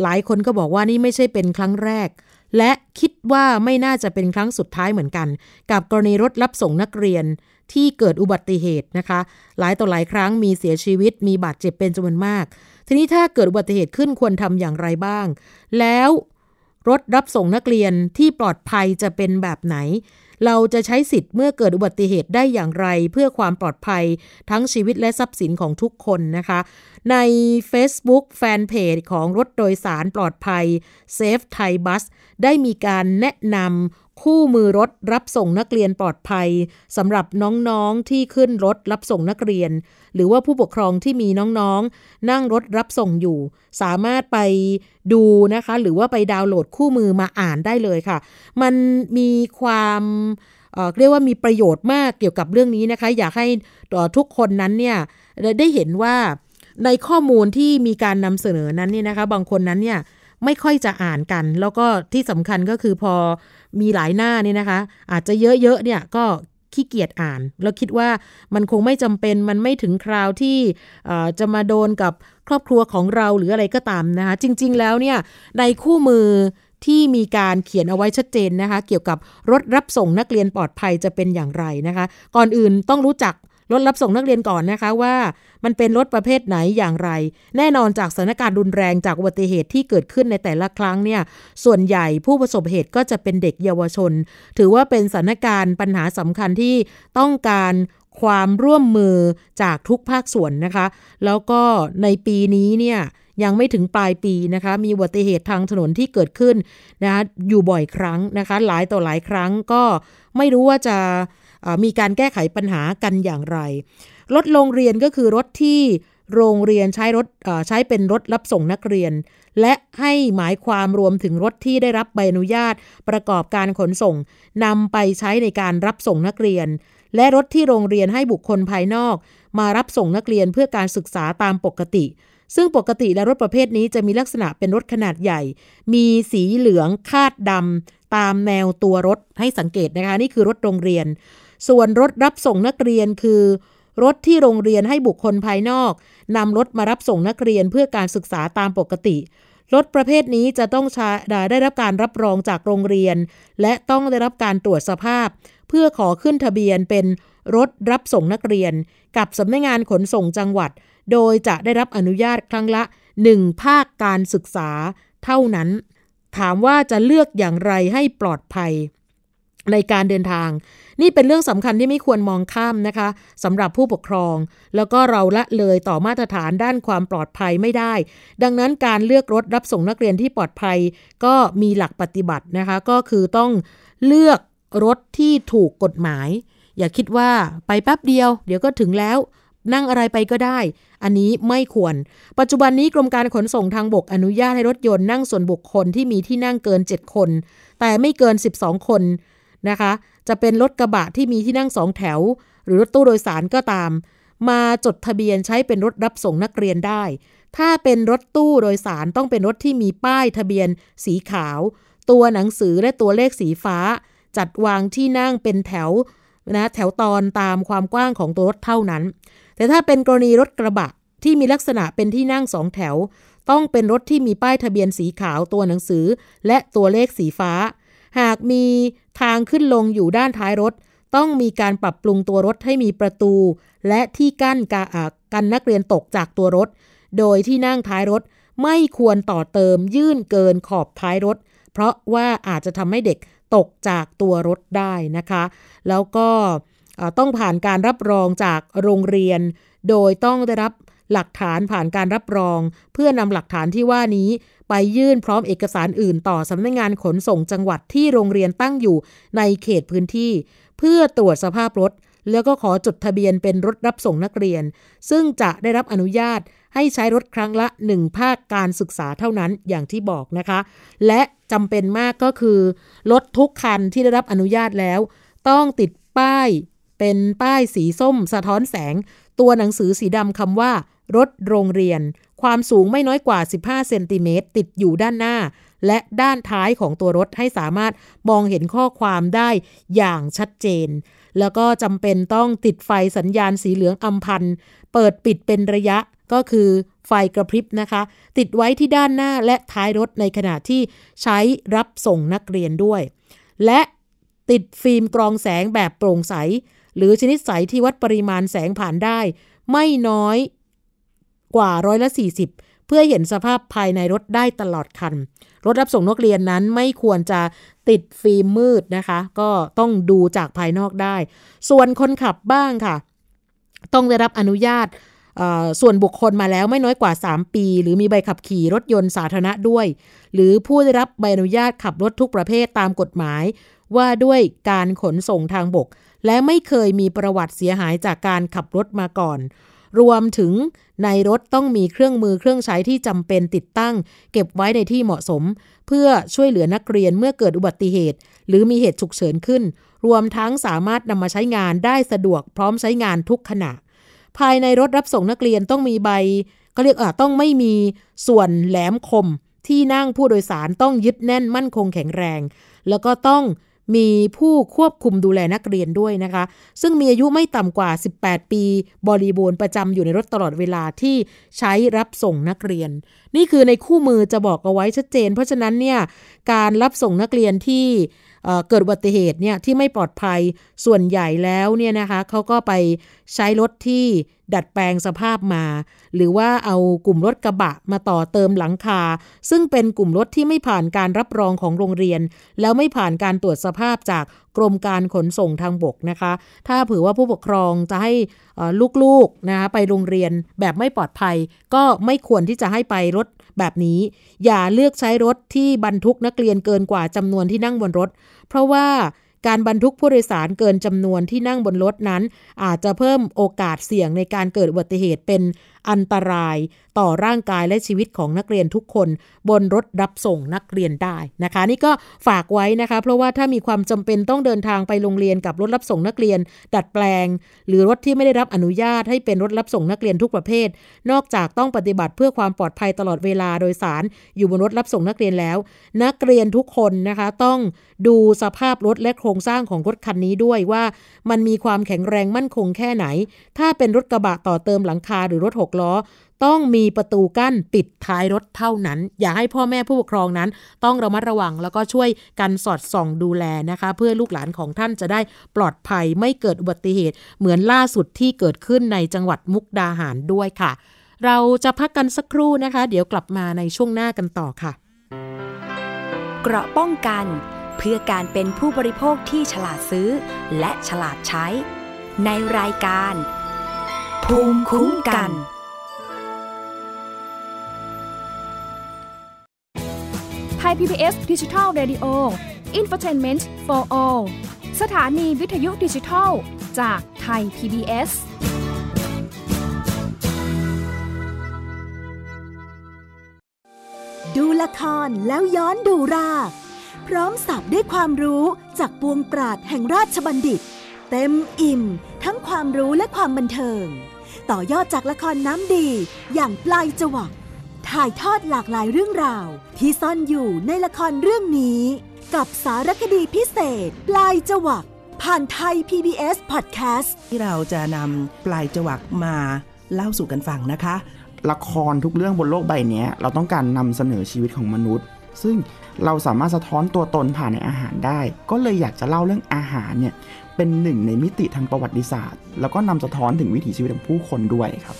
หลายคนก็บอกว่านี่ไม่ใช่เป็นครั้งแรกและคิดว่าไม่น่าจะเป็นครั้งสุดท้ายเหมือนกันกับกรณีรถรับส่งนักเรียนที่เกิดอุบัติเหตุนะคะหลายต่อหลายครั้งมีเสียชีวิตมีบาดเจ็บเป็นจำนวนมากทีนี้ถ้าเกิดอุบัติเหตุขึ้นควรทำอย่างไรบ้างแล้วรถรับส่งนักเรียนที่ปลอดภัยจะเป็นแบบไหนเราจะใช้สิทธิ์เมื่อเกิดอุบัติเหตุได้อย่างไรเพื่อความปลอดภัยทั้งชีวิตและทรัพย์สินของทุกคนนะคะใน Facebook แฟนเพจของรถโดยสารปลอดภัย Safe Thai Bus ได้มีการแนะนำคู่มือรถรับส่งนักเรียนปลอดภัยสำหรับน้องๆที่ขึ้นรถรับส่งนักเรียนหรือว่าผู้ปกครองที่มีน้องๆนั่งรถรับส่งอยู่สามารถไปดูนะคะหรือว่าไปดาวน์โหลดคู่มือมาอ่านได้เลยค่ะมันมีความเอ่อเรียกว่ามีประโยชน์มากเกี่ยวกับเรื่องนี้นะคะอยากให้ทุกคนนั้นเนี่ยได้เห็นว่าในข้อมูลที่มีการนำเสนอนั้นเนี่ยนะคะบางคนนั้นเนี่ยไม่ค่อยจะอ่านกันแล้วก็ที่สำคัญก็คือพอมีหลายหน้าเนี่ยนะคะอาจจะเยอะๆเนี่ยก็ขี้เกียจอ่านแล้วคิดว่ามันคงไม่จำเป็นมันไม่ถึงคราวที่จะมาโดนกับครอบครัวของเราหรืออะไรก็ตามนะคะจริงๆแล้วเนี่ยในคู่มือที่มีการเขียนเอาไว้ชัดเจนนะคะเกี่ยวกับรถรับส่งนักเรียนปลอดภัยจะเป็นอย่างไรนะคะก่อนอื่นต้องรู้จักรถรับส่งนักเรียนก่อนนะคะว่ามันเป็นรถประเภทไหนอย่างไรแน่นอนจากสถานการณ์รุนแรงจากอุบัติเหตุที่เกิดขึ้นในแต่ละครั้งเนี่ยส่วนใหญ่ผู้ประสบเหตุก็จะเป็นเด็กเยาวชนถือว่าเป็นสถานการณ์ปัญหาสำคัญที่ต้องการความร่วมมือจากทุกภาคส่วนนะคะแล้วก็ในปีนี้เนี่ยยังไม่ถึงปลายปีนะคะมีอุบัติเหตุทางถนนที่เกิดขึ้นนะคะอยู่บ่อยครั้งนะคะหลายต่อหลายครั้งก็ไม่รู้ว่าจะมีการแก้ไขปัญหากันอย่างไรรถโรงเรียนก็คือรถที่โรงเรียนใช้รถใช้เป็นรถรับส่งนักเรียนและให้หมายความรวมถึงรถที่ได้รับใบอนุญาตประกอบการขนส่งนำไปใช้ในการรับส่งนักเรียนและรถที่โรงเรียนให้บุคคลภายนอกมารับส่งนักเรียนเพื่อการศึกษาตามปกติ ซึ่งปกติแล้วรถประเภทนี้จะมีลักษณะเป็นรถขนาดใหญ่มีสีเหลืองคาดดำตามแนวตัวรถให้สังเกตนะคะนี่คือรถโรงเรียนส่วนรถรับส่งนักเรียนคือรถที่โรงเรียนให้บุคคลภายนอกนำรถมารับส่งนักเรียนเพื่อการศึกษาตามปกติรถประเภทนี้จะต้องได้รับการรับรองจากโรงเรียนและต้องได้รับการตรวจสภาพเพื่อขอขึ้นทะเบียนเป็นรถรับส่งนักเรียนกับสำนักงานขนส่งจังหวัดโดยจะได้รับอนุญาตครั้งละหนึ่งภาคการศึกษาเท่านั้นถามว่าจะเลือกอย่างไรให้ปลอดภัยในการเดินทางนี่เป็นเรื่องสำคัญที่ไม่ควรมองข้ามนะคะสำหรับผู้ปกครองแล้วก็เราละเลยต่อมาตรฐานด้านความปลอดภัยไม่ได้ดังนั้นการเลือกรถรับส่งนักเรียนที่ปลอดภัยก็มีหลักปฏิบัตินะคะก็คือต้องเลือกรถที่ถูกกฎหมายอย่าคิดว่าไปแป๊บเดียวเดี๋ยวก็ถึงแล้วนั่งอะไรไปก็ได้อันนี้ไม่ควรปัจจุบันนี้กรมการขนส่งทางบกอนุญาตให้รถยนต์นั่งส่วนบุคคลที่มีที่นั่งเกินเจ็ดคนแต่ไม่เกินสิบสองคนนะคะจะเป็นรถกระบะที่มีที่นั่งสองแถวหรือรถตู้โดยสารก็ตามมาจดทะเบียนใช้เป็นรถรับส่งนักเรียนได้ถ้าเป็นรถตู้โดยสารต้องเป็นรถที่มีป้ายทะเบียนสีขาวตัวหนังสือและตัวเลขสีฟ้าจัดวางที่นั่งเป็นแถวนะแถวตอนตามความกว้างของตัวรถเท่านั้นแต่ถ้าเป็นกรณีรถกระบะที่มีลักษณะเป็นที่นั่งสองแถวต้องเป็นรถที่มีป้ายทะเบียนสีขาวตัวหนังสือและตัวเลขสีฟ้าหากมีทางขึ้นลงอยู่ด้านท้ายรถต้องมีการปรับปรุงตัวรถให้มีประตูและที่กั้นกันนักเรียนตกจากตัวรถโดยที่นั่งท้ายรถไม่ควรต่อเติมยื่นเกินขอบท้ายรถเพราะว่าอาจจะทำให้เด็กตกจากตัวรถได้นะคะแล้วก็ต้องผ่านการรับรองจากโรงเรียนโดยต้องได้รับหลักฐานผ่านการรับรองเพื่อนำหลักฐานที่ว่านี้ไปยื่นพร้อมเอกสารอื่นต่อสำนักงานขนส่งจังหวัดที่โรงเรียนตั้งอยู่ในเขตพื้นที่เพื่อตรวจสภาพรถแล้วก็ขอจดทะเบียนเป็นรถรับส่งนักเรียนซึ่งจะได้รับอนุญาตให้ใช้รถครั้งละหนึ่งภาคการศึกษาเท่านั้นอย่างที่บอกนะคะและจำเป็นมากก็คือรถทุกคันที่ได้รับอนุญาตแล้วต้องติดป้ายเป็นป้ายสีส้มสะท้อนแสงตัวหนังสือสีดำคำว่ารถโรงเรียนความสูงไม่น้อยกว่าสิบห้าเซนติเมตรติดอยู่ด้านหน้าและด้านท้ายของตัวรถให้สามารถมองเห็นข้อความได้อย่างชัดเจนแล้วก็จำเป็นต้องติดไฟสัญญาณสีเหลืองอัมพันเปิดปิดเป็นระยะก็คือไฟกระพริบนะคะติดไว้ที่ด้านหน้าและท้ายรถในขณะที่ใช้รับส่งนักเรียนด้วยและติดฟิล์มกรองแสงแบบโปร่งใสหรือชนิดใสที่วัดปริมาณแสงผ่านได้ไม่น้อยกว่าร้อยละสี่สิบเพื่อเห็นสภาพภายในรถได้ตลอดคันรถรับส่งนักเรียนนั้นไม่ควรจะติดฟิล์มมืดนะคะก็ต้องดูจากภายนอกได้ส่วนคนขับบ้างค่ะต้องได้รับอนุญาตส่วนบุคคลมาแล้วไม่น้อยกว่าสามปีหรือมีใบขับขี่รถยนต์สาธารณะด้วยหรือผู้ได้รับใบอนุญาตขับรถทุกประเภทตามกฎหมายว่าด้วยการขนส่งทางบกและไม่เคยมีประวัติเสียหายจากการขับรถมาก่อนรวมถึงในรถต้องมีเครื่องมือเครื่องใช้ที่จำเป็นติดตั้งเก็บไว้ในที่เหมาะสมเพื่อช่วยเหลือนักเรียนเมื่อเกิดอุบัติเหตุหรือมีเหตุฉุกเฉินขึ้นรวมทั้งสามารถนำมาใช้งานได้สะดวกพร้อมใช้งานทุกขณะภายในรถรับส่งนักเรียนต้องมีใบก็เรียกอ่ะต้องไม่มีส่วนแหลมคมที่นั่งผู้โดยสารต้องยึดแน่นมั่นคงแข็งแรงแล้วก็ต้องมีผู้ควบคุมดูแลนักเรียนด้วยนะคะซึ่งมีอายุไม่ต่ำกว่าสิบแปดปีบริบูรณ์ประจำอยู่ในรถตลอดเวลาที่ใช้รับส่งนักเรียนนี่คือในคู่มือจะบอกเอาไว้ชัดเจนเพราะฉะนั้นเนี่ยการรับส่งนักเรียนที่เกิดอุบัติเหตุเนี่ยที่ไม่ปลอดภัยส่วนใหญ่แล้วเนี่ยนะคะเขาก็ไปใช้รถที่ดัดแปลงสภาพมาหรือว่าเอากลุ่มรถกระบะมาต่อเติมหลังคาซึ่งเป็นกลุ่มรถที่ไม่ผ่านการรับรองของโรงเรียนแล้วไม่ผ่านการตรวจสภาพจากกรมการขนส่งทางบกนะคะถ้าเผื่อว่าผู้ปกครองจะให้ลูกๆนะคะไปโรงเรียนแบบไม่ปลอดภัยก็ไม่ควรที่จะให้ไปรถแบบนี้อย่าเลือกใช้รถที่บรรทุกนักเรียนเกินกว่าจำนวนที่นั่งบนรถเพราะว่าการบรรทุกผู้โดยสารเกินจำนวนที่นั่งบนรถนั้นอาจจะเพิ่มโอกาสเสี่ยงในการเกิดอุบัติเหตุเป็น อันตรายต่อร่างกายและชีวิตของนักเรียนทุกคนบนรถรับส่งนักเรียนได้นะคะนี่ก็ฝากไว้นะคะเพราะว่าถ้ามีความจำเป็นต้องเดินทางไปโรงเรียนกับรถรับส่งนักเรียนดัดแปลงหรือรถที่ไม่ได้รับอนุญาตให้เป็นรถรับส่งนักเรียนทุกประเภทนอกจากต้องปฏิบัติเพื่อความปลอดภัยตลอดเวลาโดยสารอยู่บนรถรับส่งนักเรียนแล้วนักเรียนทุกคนนะคะต้องดูสภาพรถและโครงสร้างของรถคันนี้ด้วยว่ามันมีความแข็งแรงมั่นคงแค่ไหนถ้าเป็นรถกระบะต่อเติมหลังคาหรือรถหกล้อต้องมีประตูกั้นปิดท้ายรถเท่านั้นอย่าให้พ่อแม่ผู้ปกครองนั้นต้องระมัดระวังแล้วก็ช่วยกันสอดส่องดูแลนะคะเพื่อลูกหลานของท่านจะได้ปลอดภัยไม่เกิดอุบัติเหตุเหมือนล่าสุดที่เกิดขึ้นในจังหวัดมุกดาหารด้วยค่ะเราจะพักกันสักครู่นะคะเดี๋ยวกลับมาในช่วงหน้ากันต่อค่ะเกราะป้องกันเพื่อการเป็นผู้บริโภคที่ฉลาดซื้อและฉลาดใช้ในรายการภูมิคุ้มกันไทย พี บี เอส Digital Radio Infotainment for All สถานีวิทยุดิจิทัลจากไทย พี บี เอสดูละครแล้วย้อนดูราพร้อมสับได้ความรู้จากปวงปราชญ์แห่งราชบัณฑิตเต็มอิ่มทั้งความรู้และความบันเทิงต่อยอดจากละครน้ำดีอย่างปลายจวักถ่ายทอดหลากหลายเรื่องราวที่ซ่อนอยู่ในละครเรื่องนี้กับสารคดีพิเศษปลายจวักผ่านไทย พี บี เอส Podcast ที่เราจะนำปลายจวักมาเล่าสู่กันฟังนะคะละครทุกเรื่องบนโลกใบนี้เราต้องการนำเสนอชีวิตของมนุษย์ซึ่งเราสามารถสะท้อนตัวตนผ่านในอาหารได้ก็เลยอยากจะเล่าเรื่องอาหารเนี่ยเป็นหนึ่งในมิติทางประวัติศาสตร์แล้วก็นำสะท้อนถึงวิถีชีวิตของผู้คนด้วยครับ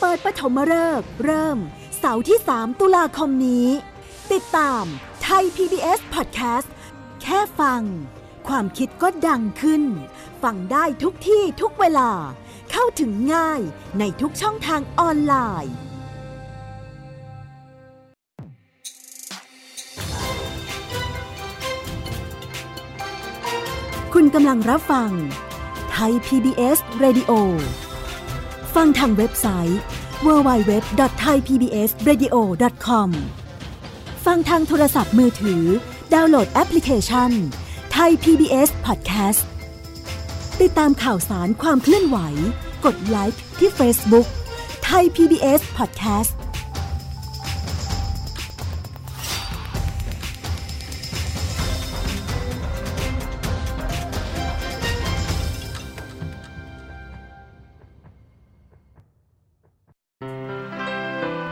เปิดปฐมฤกษ์เริ่มเสาร์ที่สามตุลาคมนี้ติดตามไทย พี บี เอส Podcast แค่ฟังความคิดก็ดังขึ้นฟังได้ทุกที่ทุกเวลาเข้าถึงง่ายในทุกช่องทางออนไลน์คุณกำลังรับฟังไทย พี บี เอส Radio ฟังทางเว็บไซต์ ดับเบิลยู ดับเบิลยู ดับเบิลยู ดอท ไทย พี บี เอส เรดิโอ ดอท คอม ฟังทางโทรศัพท์มือถือดาวน์โหลดแอปพลิเคชัน Thai พี บี เอส Podcast ติดตามข่าวสารความเคลื่อนไหวกดไลค์ที่ Facebook Thai พี บี เอส Podcast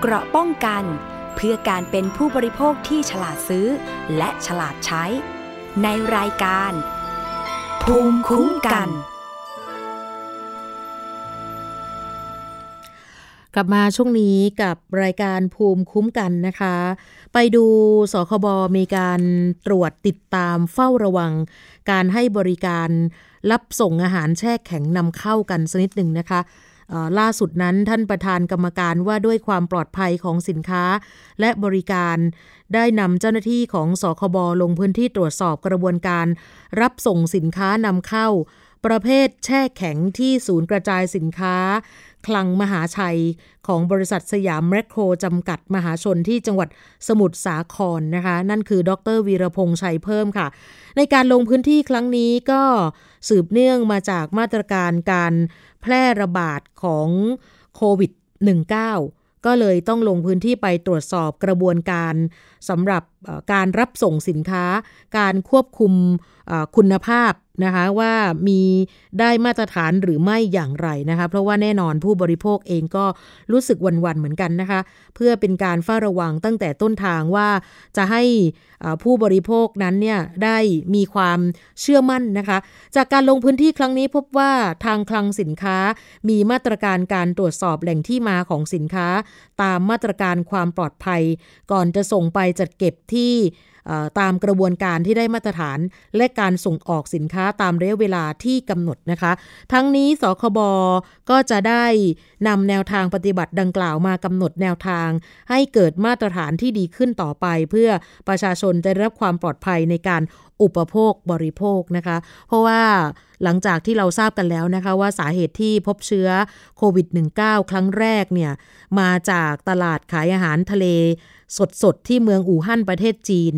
เกราะป้องกันเพื่อการเป็นผู้บริโภคที่ฉลาดซื้อและฉลาดใช้ในรายการภูมิคุ้มกันกลับมาช่วงนี้กับรายการภูมิคุ้มกันนะคะไปดูสคบมีการตรวจติดตามเฝ้าระวังการให้บริการรับส่งอาหารแช่แข็งนำเข้ากันสักนิดหนึ่งนะคะล่าสุดนั้นท่านประธานกรรมการว่าด้วยความปลอดภัยของสินค้าและบริการได้นำเจ้าหน้าที่ของสคบลงพื้นที่ตรวจสอบกระบวนการรับส่งสินค้านำเข้าประเภทแช่แข็งที่ศูนย์กระจายสินค้าคลังมหาชัยของบริษัทสยามแมคโครจำกัดมหาชนที่จังหวัดสมุทรสาครนะคะนั่นคือดร.วีรพงษ์ชัยเพิ่มค่ะในการลงพื้นที่ครั้งนี้ก็สืบเนื่องมาจากมาตรการการแพร่ระบาดของโควิด สิบเก้า ก็เลยต้องลงพื้นที่ไปตรวจสอบกระบวนการสำหรับการรับส่งสินค้าการควบคุมคุณภาพนะคะว่ามีได้มาตรฐานหรือไม่อย่างไรนะคะเพราะว่าแน่นอนผู้บริโภคเองก็รู้สึกหวั่นๆเหมือนกันนะคะเพื่อเป็นการเฝ้าระวังตั้งแต่ต้นทางว่าจะให้ผู้บริโภคนั้นเนี่ยได้มีความเชื่อมั่นนะคะจากการลงพื้นที่ครั้งนี้พบว่าทางคลังสินค้ามีมาตรการการตรวจสอบแหล่งที่มาของสินค้าตามมาตรการความปลอดภัยก่อนจะส่งไปจัดเก็บที่ตามกระบวนการที่ได้มาตรฐานและการส่งออกสินค้าตามระยะเวลาที่กำหนดนะคะทั้งนี้สคบก็จะได้นำแนวทางปฏิบัติดังกล่าวมากำหนดแนวทางให้เกิดมาตรฐานที่ดีขึ้นต่อไปเพื่อประชาชนจะได้รับความปลอดภัยในการ อุปโภคบริโภคนะคะเพราะว่าหลังจากที่เราทราบกันแล้วนะคะว่าสาเหตุที่พบเชื้อโควิด สิบเก้า ครั้งแรกเนี่ยมาจากตลาดขายอาหารทะเลสดๆที่เมืองอู่ฮั่นประเทศจีน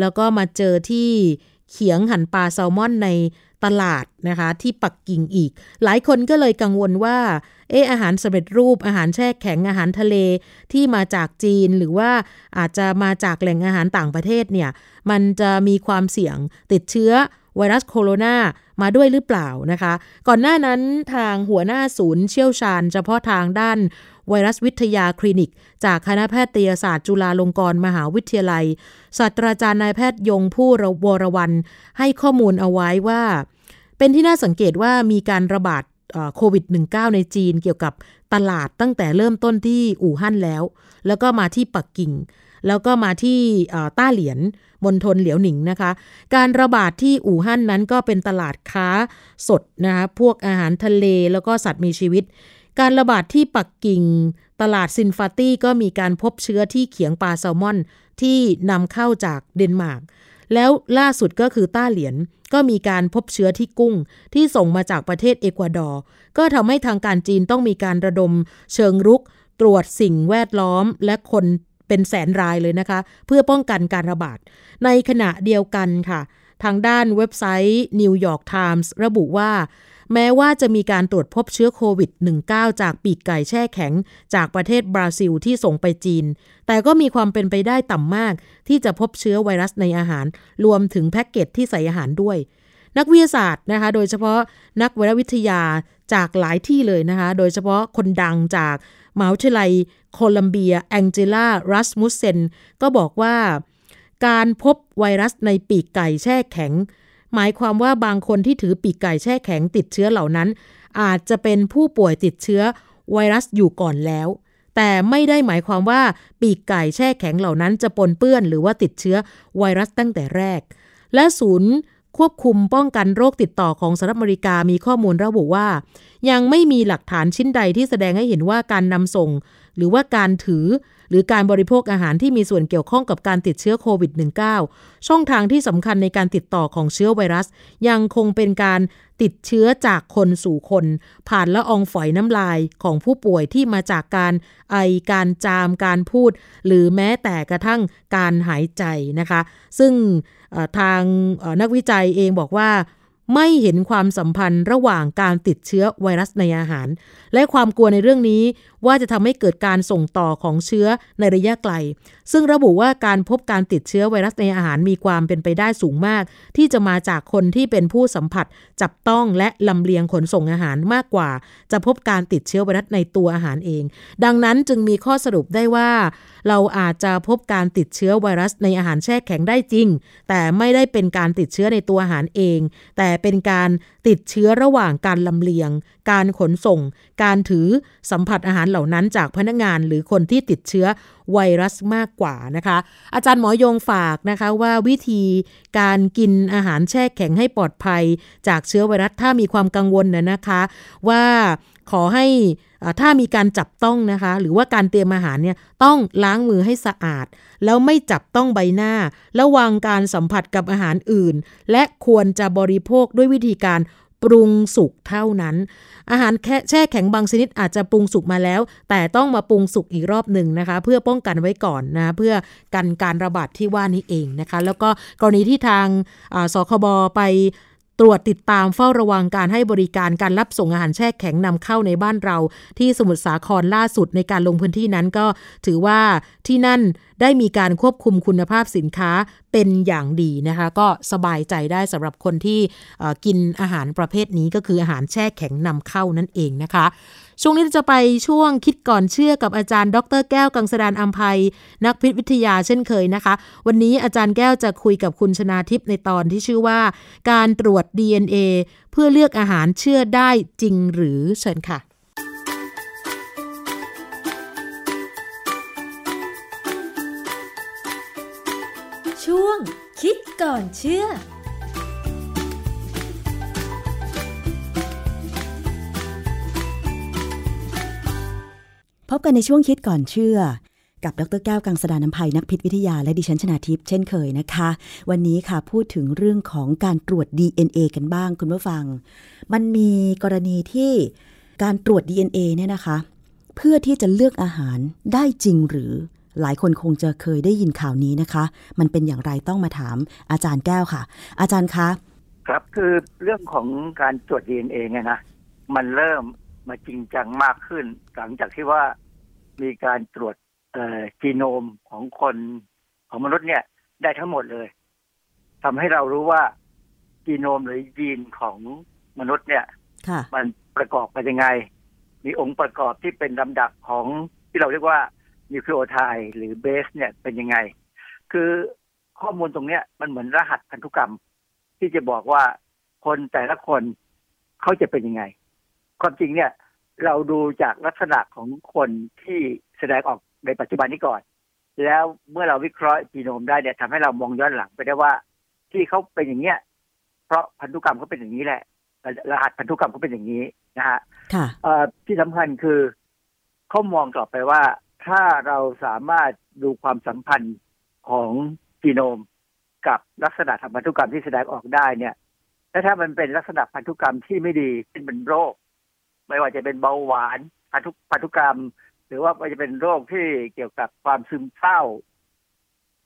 แล้วก็มาเจอที่เขียงหั่นปลาแซลมอนในตลาดนะคะที่ปักกิ่งอีกหลายคนก็เลยกังวลว่าเอออาหารสำเร็จรูปอาหารแช่แข็งอาหารทะเลที่มาจากจีนหรือว่าอาจจะมาจากแหล่งอาหารต่างประเทศเนี่ยมันจะมีความเสี่ยงติดเชื้อไวรัสโคโรนามาด้วยหรือเปล่านะคะก่อนหน้านั้นทางหัวหน้าศูนย์เชี่ยวชาญเฉพาะทางด้านไวรัสวิทยาคลินิกจากคณะแพทยศาสตร์จุฬาลงกรณ์มหาวิทยาลัยศาสตราจารย์นายแพทย์ยงผู้วรวรรณให้ข้อมูลเอาไว้ว่าเป็นที่น่าสังเกตว่ามีการระบาดโควิด สิบเก้า ในจีนเกี่ยวกับตลาดตั้งแต่เริ่มต้นที่อู่ฮั่นแล้วแล้วก็มาที่ปักกิ่งแล้วก็มาที่ต้าเหลียนมณฑลเหลียวหนิงนะคะการระบาดที่อู่ฮั่นนั้นก็เป็นตลาดค้าสดนะคะพวกอาหารทะเลแล้วก็สัตว์มีชีวิตการระบาดที่ปักกิ่งตลาดซินฟาตี้ก็มีการพบเชื้อที่เขียงปลาแซลมอนที่นำเข้าจากเดนมาร์กแล้วล่าสุดก็คือต้าเหลียนก็มีการพบเชื้อที่กุ้งที่ส่งมาจากประเทศเอกวาดอร์ก็ทำให้ทางการจีนต้องมีการระดมเชิงรุกตรวจสิ่งแวดล้อมและคนเป็นแสนรายเลยนะคะเพื่อป้องกันการระบาดในขณะเดียวกันค่ะทางด้านเว็บไซต์นิวยอร์กไทมส์ระบุว่าแม้ว่าจะมีการตรวจพบเชื้อโควิด สิบเก้า จากปีกไก่แช่แข็งจากประเทศบราซิลที่ส่งไปจีนแต่ก็มีความเป็นไปได้ต่ำมากที่จะพบเชื้อไวรัสในอาหารรวมถึงแพ็กเกจที่ใส่อาหารด้วยนักวิทยาศาสตร์นะคะโดยเฉพาะนักไวรัสวิทยาจากหลายที่เลยนะคะโดยเฉพาะคนดังจากมหาวิทยาลัยโคลัมเบียแองเจล่ารัสมุสเซนก็บอกว่าการพบไวรัสในปีกไก่แช่แข็งหมายความว่าบางคนที่ถือปีกไก่แช่แข็งติดเชื้อเหล่านั้นอาจจะเป็นผู้ป่วยติดเชื้อไวรัสอยู่ก่อนแล้วแต่ไม่ได้หมายความว่าปีกไก่แช่แข็งเหล่านั้นจะปนเปื้อนหรือว่าติดเชื้อไวรัสตั้งแต่แรกและศูนย์ควบคุมป้องกันโรคติดต่อของสหรัฐอเมริกามีข้อมูลระบุว่ายังไม่มีหลักฐานชิ้นใดที่แสดงให้เห็นว่าการนำส่งหรือว่าการถือหรือการบริโภคอาหารที่มีส่วนเกี่ยวข้องกับการติดเชื้อโควิด สิบเก้า ช่องทางที่สำคัญในการติดต่อของเชื้อไวรัสยังคงเป็นการติดเชื้อจากคนสู่คนผ่านละอองฝอยน้ำลายของผู้ป่วยที่มาจากการไอการจามการพูดหรือแม้แต่กระทั่งการหายใจนะคะซึ่งทางนักวิจัยเองบอกว่าไม่เห็นความสัมพันธ์ระหว่างการติดเชื้อไวรัสในอาหารและความกลัวในเรื่องนี้ว่าจะทำให้เกิดการส่งต่อของเชื้อในระยะไกลซึ่งระบุว่าการพบการติดเชื้อไวรัสในอาหารมีความเป็นไปได้สูงมากที่จะมาจากคนที่เป็นผู้สัมผัสจับต้องและลำเลียงขนส่งอาหารมากกว่าจะพบการติดเชื้อไวรัสในตัวอาหารเองดังนั้นจึงมีข้อสรุปได้ว่าเราอาจจะพบการติดเชื้อไวรัสในอาหารแช่แข็งได้จริงแต่ไม่ได้เป็นการติดเชื้อในตัวอาหารเองแต่เป็นการติดเชื้อระหว่างการลำเลียงการขนส่งการถือสัมผัสอาหารเหล่านั้นจากพนักงานหรือคนที่ติดเชื้อไวรัสมากกว่านะคะอาจารย์หมอยงฝากนะคะว่าวิธีการกินอาหารแช่แข็งให้ปลอดภัยจากเชื้อไวรัสถ้ามีความกังวลนะนะคะว่าขอให้ถ้ามีการจับต้องนะคะหรือว่าการเตรียมอาหารเนี่ยต้องล้างมือให้สะอาดแล้วไม่จับต้องใบหน้าระวังการสัมผัสกับอาหารอื่นและควรจะบริโภคด้วยวิธีการปรุงสุกเท่านั้นอาหารแค่แช่แข็งบางชนิดอาจจะปรุงสุกมาแล้วแต่ต้องมาปรุงสุกอีกรอบหนึ่งนะคะเพื่อป้องกันไว้ก่อนนะเพื่อกันการระบาดที่ว่านี้เองนะคะแล้วก็กรณีที่ทางสคบไปตรวจติดตามเฝ้าระวังการให้บริการการรับส่งอาหารแช่แข็งนำเข้าในบ้านเราที่สมุทรสาครล่าสุดในการลงพื้นที่นั้นก็ถือว่าที่นั่นได้มีการควบคุมคุณภาพสินค้าเป็นอย่างดีนะคะก็สบายใจได้สำหรับคนที่กินอาหารประเภทนี้ก็คืออาหารแช่แข็งนำเข้านั่นเองนะคะช่วงนี้จะไปช่วงคิดก่อนเชื่อกับอาจารย์ดร.แก้วกังสดาลอำไพนักพิษวิทยาเช่นเคยนะคะวันนี้อาจารย์แก้วจะคุยกับคุณชนาทิพย์ในตอนที่ชื่อว่าการตรวจ ดี เอ็น เอ เพื่อเลือกอาหารเชื่อได้จริงหรือเชิญค่ะช่วงคิดก่อนเชื่อพบกันในช่วงคิดก่อนเชื่อ กับดร.แก้วกังสดาน้ำไพนักพิษวิทยาและดิฉันชนาทิพย์เช่นเคยนะคะวันนี้ค่ะพูดถึงเรื่องของการตรวจ ดี เอ็น เอ กันบ้างคุณผู้ฟังมันมีกรณีที่การตรวจ ดี เอ็น เอ เนี่ยนะคะเพื่อที่จะเลือกอาหารได้จริงหรือหลายคนคงจะเคยได้ยินข่าวนี้นะคะมันเป็นอย่างไรต้องมาถามอาจารย์แก้วค่ะอาจารย์คะครับคือเรื่องของการตรวจ ดี เอ็น เอ ไงนะมันเริ่มมาจริงจังมากขึ้นหลังจากที่ว่ามีการตรวจจีโนมของคนของมนุษย์เนี่ยได้ทั้งหมดเลยทำให้เรารู้ว่าจีโนมหรือยีนของมนุษย์เนี่ยมันประกอบกันยังไงมีองค์ประกอบที่เป็นลำดับของที่เราเรียกว่านิวคลีโอไทด์หรือเบสเนี่ยเป็นยังไงคือข้อมูลตรงเนี้ยมันเหมือนรหัสพันธุกรรมที่จะบอกว่าคนแต่ละคนเขาจะเป็นยังไงความจริงเนี่ยเราดูจากลักษณะของคนที่แสดงออกในปัจจุบันนี้ก่อนแล้วเมื่อเราวิเคราะห์จีโนมได้เนี่ยทำให้เรามองย้อนหลังไปได้ว่าที่เขาเป็นอย่างเนี้ยเพราะพันธุกรรมเขาเป็นอย่างนี้แหละรหัสพันธุกรรมเขาเป็นอย่างนี้นะฮะที่สำคัญคือเขามองกลับไปว่าถ้าเราสามารถดูความสัมพันธ์ของจีโนมกับลักษณะทางพันธุกรรมที่แสดงออกได้เนี่ยและถ้ามันเป็นลักษณะพันธุกรรมที่ไม่ดีเช่นเป็นโรคไม่ว่าจะเป็นเบาหวานพันธุพันธุกรรมหรือว่ามันจะเป็นโรคที่เกี่ยวกับความซึมเศร้า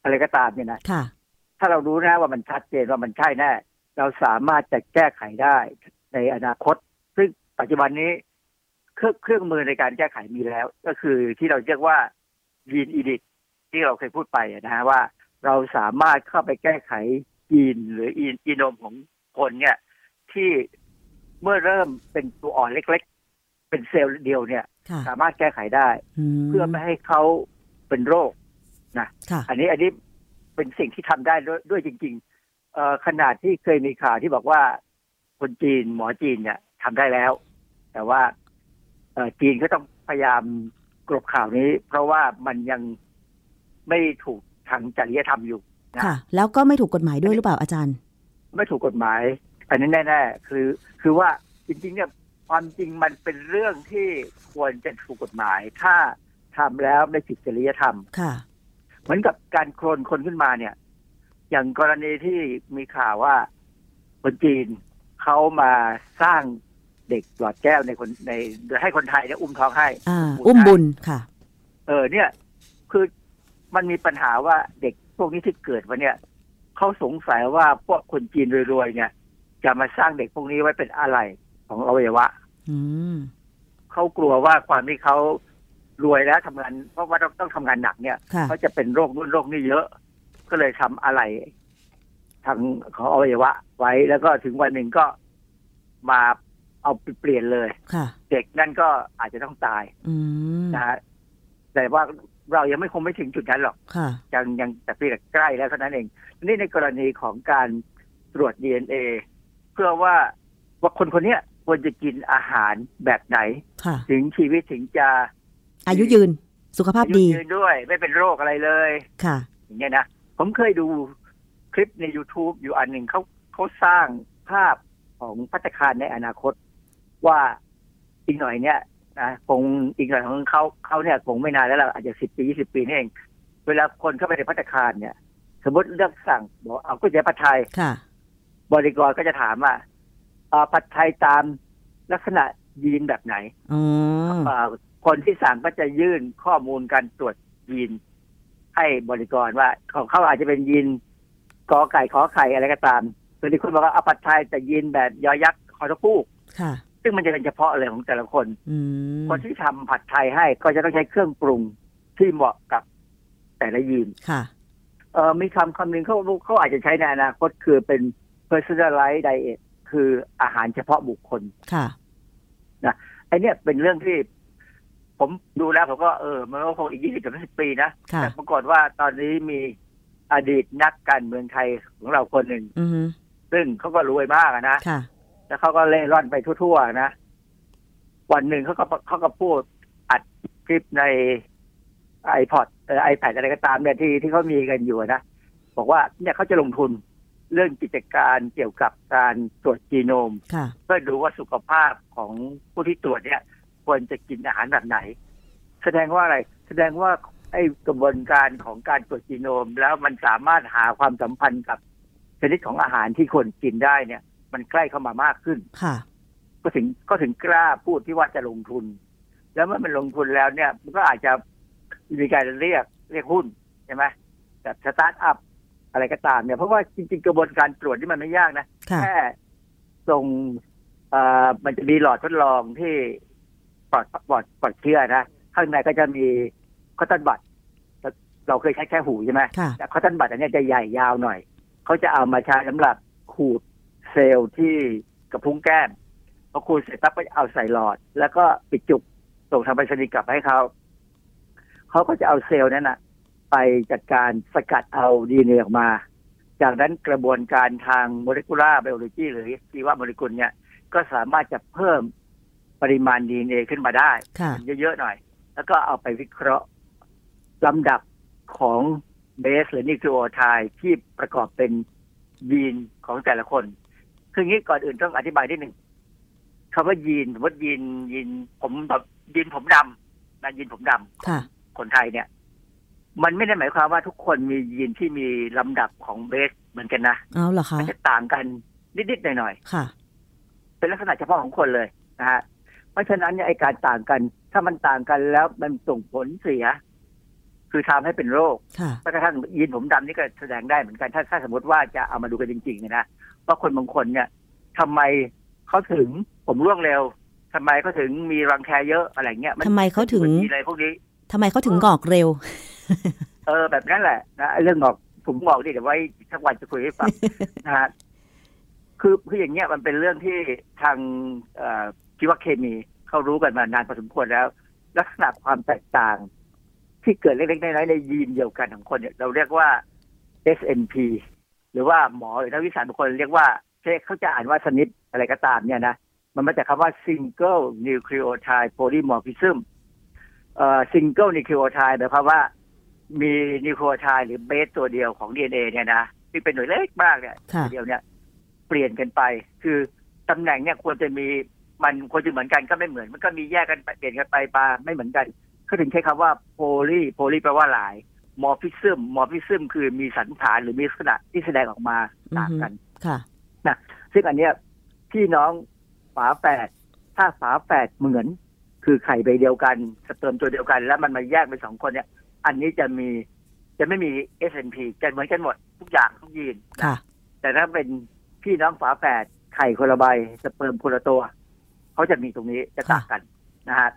อะไรก็ตามเนี่ยนะถ้าเรารู้นะว่ามันชัดเจนว่ามันใช่แน่เราสามารถจะแก้ไขได้ในอนาคตซึ่งปัจจุบันนี้เครื่องเครื่องมือในการแก้ไขมีแล้วก็คือที่เราเรียกว่ายีนอีดิทที่เราเคยพูดไปนะฮะว่าเราสามารถเข้าไปแก้ไขยีนหรืออีโนมของคนเนี่ยที่เมื่อเริ่มเป็นตัวอ่อนเล็กๆเป็นเซลล์เดียวเนี่ยสามารถแก้ไขได้เพื่อไม่ให้เขาเป็นโรคนะอันนี้อันนี้เป็นสิ่งที่ทำได้ด้วยด้วยจริงๆขนาดที่เคยมีข่าวที่บอกว่าคนจีนหมอจีนเนี่ยทำได้แล้วแต่ว่าจีนก็ต้องพยายามกลบข่าวนี้เพราะว่ามันยังไม่ถูกทางจริยธรรมอยู่นะค่ะแล้วก็ไม่ถูกกฎหมายด้วยหรือเปล่าอาจารย์ไม่ถูกกฎหมายอันนี้แน่ๆคือคือว่าจริงๆเนี่ยความจริงมันเป็นเรื่องที่ควรจะถูกกฎหมายถ้าทำแล้วไม่ผิดจริยธรรมค่ะเหมือนกับการโคลนคนขึ้นมาเนี่ยอย่างกรณีที่มีข่าวว่าคนจีนเขามาสร้างเด็กหลอดแก้วในคนในโดยให้คนไทยเนี่ยอุ้มท้องให้อุ้มบุญค่ะเออเนี่ยคือมันมีปัญหาว่าเด็กพวกนี้ที่เกิดมาเนี่ยเขาสงสัยว่าพวกคนจีนรวยๆเนี่ยจะมาสร้างเด็กพวกนี้ไว้เป็นอะไรของอวัยวะเขากลัวว่าความที่เขารวยแล้วทำงานเพราะว่าต้องทำงานหนักเนี่ยเขาจะเป็นโรคนู่นโรคนี่เยอะก็เลยทำอะไรทางของอวัยวะไว้แล้วก็ถึงวันหนึ่งก็มาเอาเปลี่ยนเลยเด็กนั่นก็อาจจะต้องตายนะฮะแต่ว่าเรายังไม่คงไม่ถึงจุดนั้นหรอกยังยังแต่เพียงใกล้แล้วเท่านั้นเองนี่ในกรณีของการตรวจ ดี เอ็น เอ เพื่อว่าว่าคนคนนี้ควรจะกินอาหารแบบไหนถึงชีวิตถึงจะอายุยืนสุขภาพดียืนด้วยไม่เป็นโรคอะไรเลยค่ะอย่างเงี้ยนะผมเคยดูคลิปใน YouTube อยู่อันหนึ่งเขาเขาสร้างภาพของภัตตาคารในอนาคตว่าอีกหน่อยเนี่ยนะคงอีกหน่อยของเขาเขาเนี่ยคงไม่นานแล้วล่ะอาจจะสิบปียี่สิบปีนี่เองเวลาคนเข้าไปในภัตตาคารเนี่ยสมมติเลือกสั่งบอกเอาก๋วยเตี๋ยวผัดไทยบริกรก็จะถามว่าผัดไทยตามลักษณะยีนแบบไหนคนที่สั่งก็จะยื่นข้อมูลการตรวจยีนให้บริกรว่าของเขาอาจจะเป็นยีนกอไก่ขอไข่อะไรก็ตามบริกรบอกว่าเอาผัดไทยแต่ยีนแบบยอยักษ์คอตะคูซึ่งมันจะเป็นเฉพาะเลยของแต่ละคนคนที่ทำผัดไทยให้ก็จะต้องใช้เครื่องปรุงที่เหมาะกับแต่ละยีนมีคำคำนึงเขาเขาอาจจะใช้ในอนาคตคือเป็น personalized diet คืออาหารเฉพาะบุคคลนะไอเนี้ยเป็นเรื่องที่ผมดูแล้วผมก็เออมันก็คงอีกยี่สิบถึงสิบปีนะแต่ปรากฏว่าตอนนี้มีอดีตนักการเมืองไทยของเราคนหนึ่งซึ่งเขาก็รวยมากนะแล้วเขาก็เล่ร่อนไปทั่วๆนะวันหนึ่งเขาก็เขาก็พูดอัดคลิปใน iPod เอ่อ iPad อะไรก็ตามเนี่ยที่ที่เขามีกันอยู่นะบอกว่าเนี่ยเขาจะลงทุนเรื่องกิจการเกี่ยวกับการตรวจจีโนมเพื่อดูว่าสุขภาพของผู้ที่ตรวจเนี่ยควรจะกินอาหารแบบไหนแสดงว่าอะไรแสดงว่า ไอ้กระบวนการของการตรวจจีโนมแล้วมันสามารถหาความสัมพันธ์กับชนิดของอาหารที่คนกินได้เนี่ยมันใกล้เข้ามามากขึ้นค่ะก็ถึงก็ถึงกล้าพูดที่ว่าจะลงทุนแล้วเมื่อมันลงทุนแล้วเนี่ยมันก็อาจจะมีการเรียกเรียกหุ้นใช่ไหมแบบสตาร์ทอัพอะไรก็ตามเนี่ยเพราะว่าจริงๆกระบวนการตรวจนี่มันไม่ยากนะแค่ส่งมันจะมีหลอดทดลองที่ปลอดปลอดปลอดเชื้อนะข้างในก็จะมีคอตตอนบัดเราเคยใช้แค่หูใช่ไหมแต่คอตตอนบัดอันนี้จะใหญ่ยาวหน่อยเขาจะเอามาใช้สำหรับขูดเซลล์ที่กระพุ้งแก้มพอขูดเสร็จปั๊บก็เอาใส่หลอดแล้วก็ปิดจุกส่งทางไปรษณีย์กลับให้เขาเขาก็จะเอาเซลล์นั้นนะไปจัดการสกัดเอา ดี เอ็น เอ ออกมาจากนั้นกระบวนการทางโมเลกุลาร์ไบโอโลจีหรือชีวโมเลกุลเนี่ยก็สามารถจะเพิ่มปริมาณ ดี เอ็น เอ ขึ้นมาได้เยอะๆหน่อยแล้วก็เอาไปวิเคราะห์ลำดับของเบสหรือนิวคลีโอไทด์ที่ประกอบเป็นยีนของแต่ละคนคืองี้ก่อนอื่นต้องอธิบายนิดหนึ่งคำว่ายีนว่ายีนยีนผมแบบยีนผมดำนะยีนผมดำคนไทยเนี่ยมันไม่ได้หมายความว่าทุกคนมียีนที่มีลำดับของเบสเหมือนกันนะอ้าวเหรอคะมันจะต่างกันนิดๆหน่อยๆค่ะเป็นลักษณะเฉพาะของคนเลยนะฮะเพราะฉะนั้นเนี่ยไอ้การต่างกันถ้ามันต่างกันแล้วมันส่งผลเสียคือทำให้เป็นโรคเพราะฉะนั้นยีนผมดำนี่ก็แสดงได้เหมือนกันถ้าถ้าสมมติว่าจะเอามาดูกันจริงๆนะว่าคนบางคนเนี่ยทำไมเขาถึงผมร่วงเร็วทำไมเขาถึงมีรังแคเยอะอะไรเงี้ยทำไมเขาถึงมีอะไรพวกนี้ทำไมเขาถึงงอกเร็วเออแบบนั้นแหละนะเรื่องงอกผมงอกนี่เดี๋ยวไว้สักวันจะคุยให้ฟังนะฮะคือคืออย่างเงี้ยมันเป็นเรื่องที่ทางชีวเคมีเขารู้กันมานานพอสมควรแล้วลักษณะความแตกต่างที่เกิดเล็กๆน้อยๆในยีนเดียวกันของคนเนี่ยเราเรียกว่า เอส เอ็น พี หรือว่าหมอหรือนักวิชาการบางคนเรียกว่าเขาจะอ่านว่าสนิปอะไรก็ตามเนี่ยนะมันมาจากคำว่า single nucleotide polymorphism เอ่อ single nucleotide หมายความว่ามีนิวคลีโอไทด์หรือเบสตัวเดียวของ ดี เอ็น เอ เนี่ยนะที่เป็นหน่วยเล็กมากเนี่ยเดียวเนี่ยเปลี่ยนกันไปคือตำแหน่งเนี่ยควรจะมีมันควรจะเหมือนกันก็ไม่เหมือนมันก็มีแยกกันเปลี่ยนกันไปปาไม่เหมือนกันก็ถึงใช้คำว่าโพลีโพลีแปลว่าหลายมอร์ฟิซึมมอร์ฟิซึมคือมีสันฐานหรือมีลักษณะที่แสดงออกมาต่างกันค่ะนะซึ่งอันเนี้ยพี่น้องฝาแฝดถ้าฝาแฝดเหมือนคือไข่ใบเดียวกันสเปิร์มตัวเดียวกันแล้วมันมาแยกเป็นสองคนเนี่ยอันนี้จะมีจะไม่มี เอส เอ็น พี จะเหมือนกันหมดทุกอย่างทุกยีนแต่ถ้าเป็นพี่น้องฝาแฝดไข่คนละใบสเปิร์มคนละตัวเขาจะมีตรงนี้จะต่างกันนะฮะ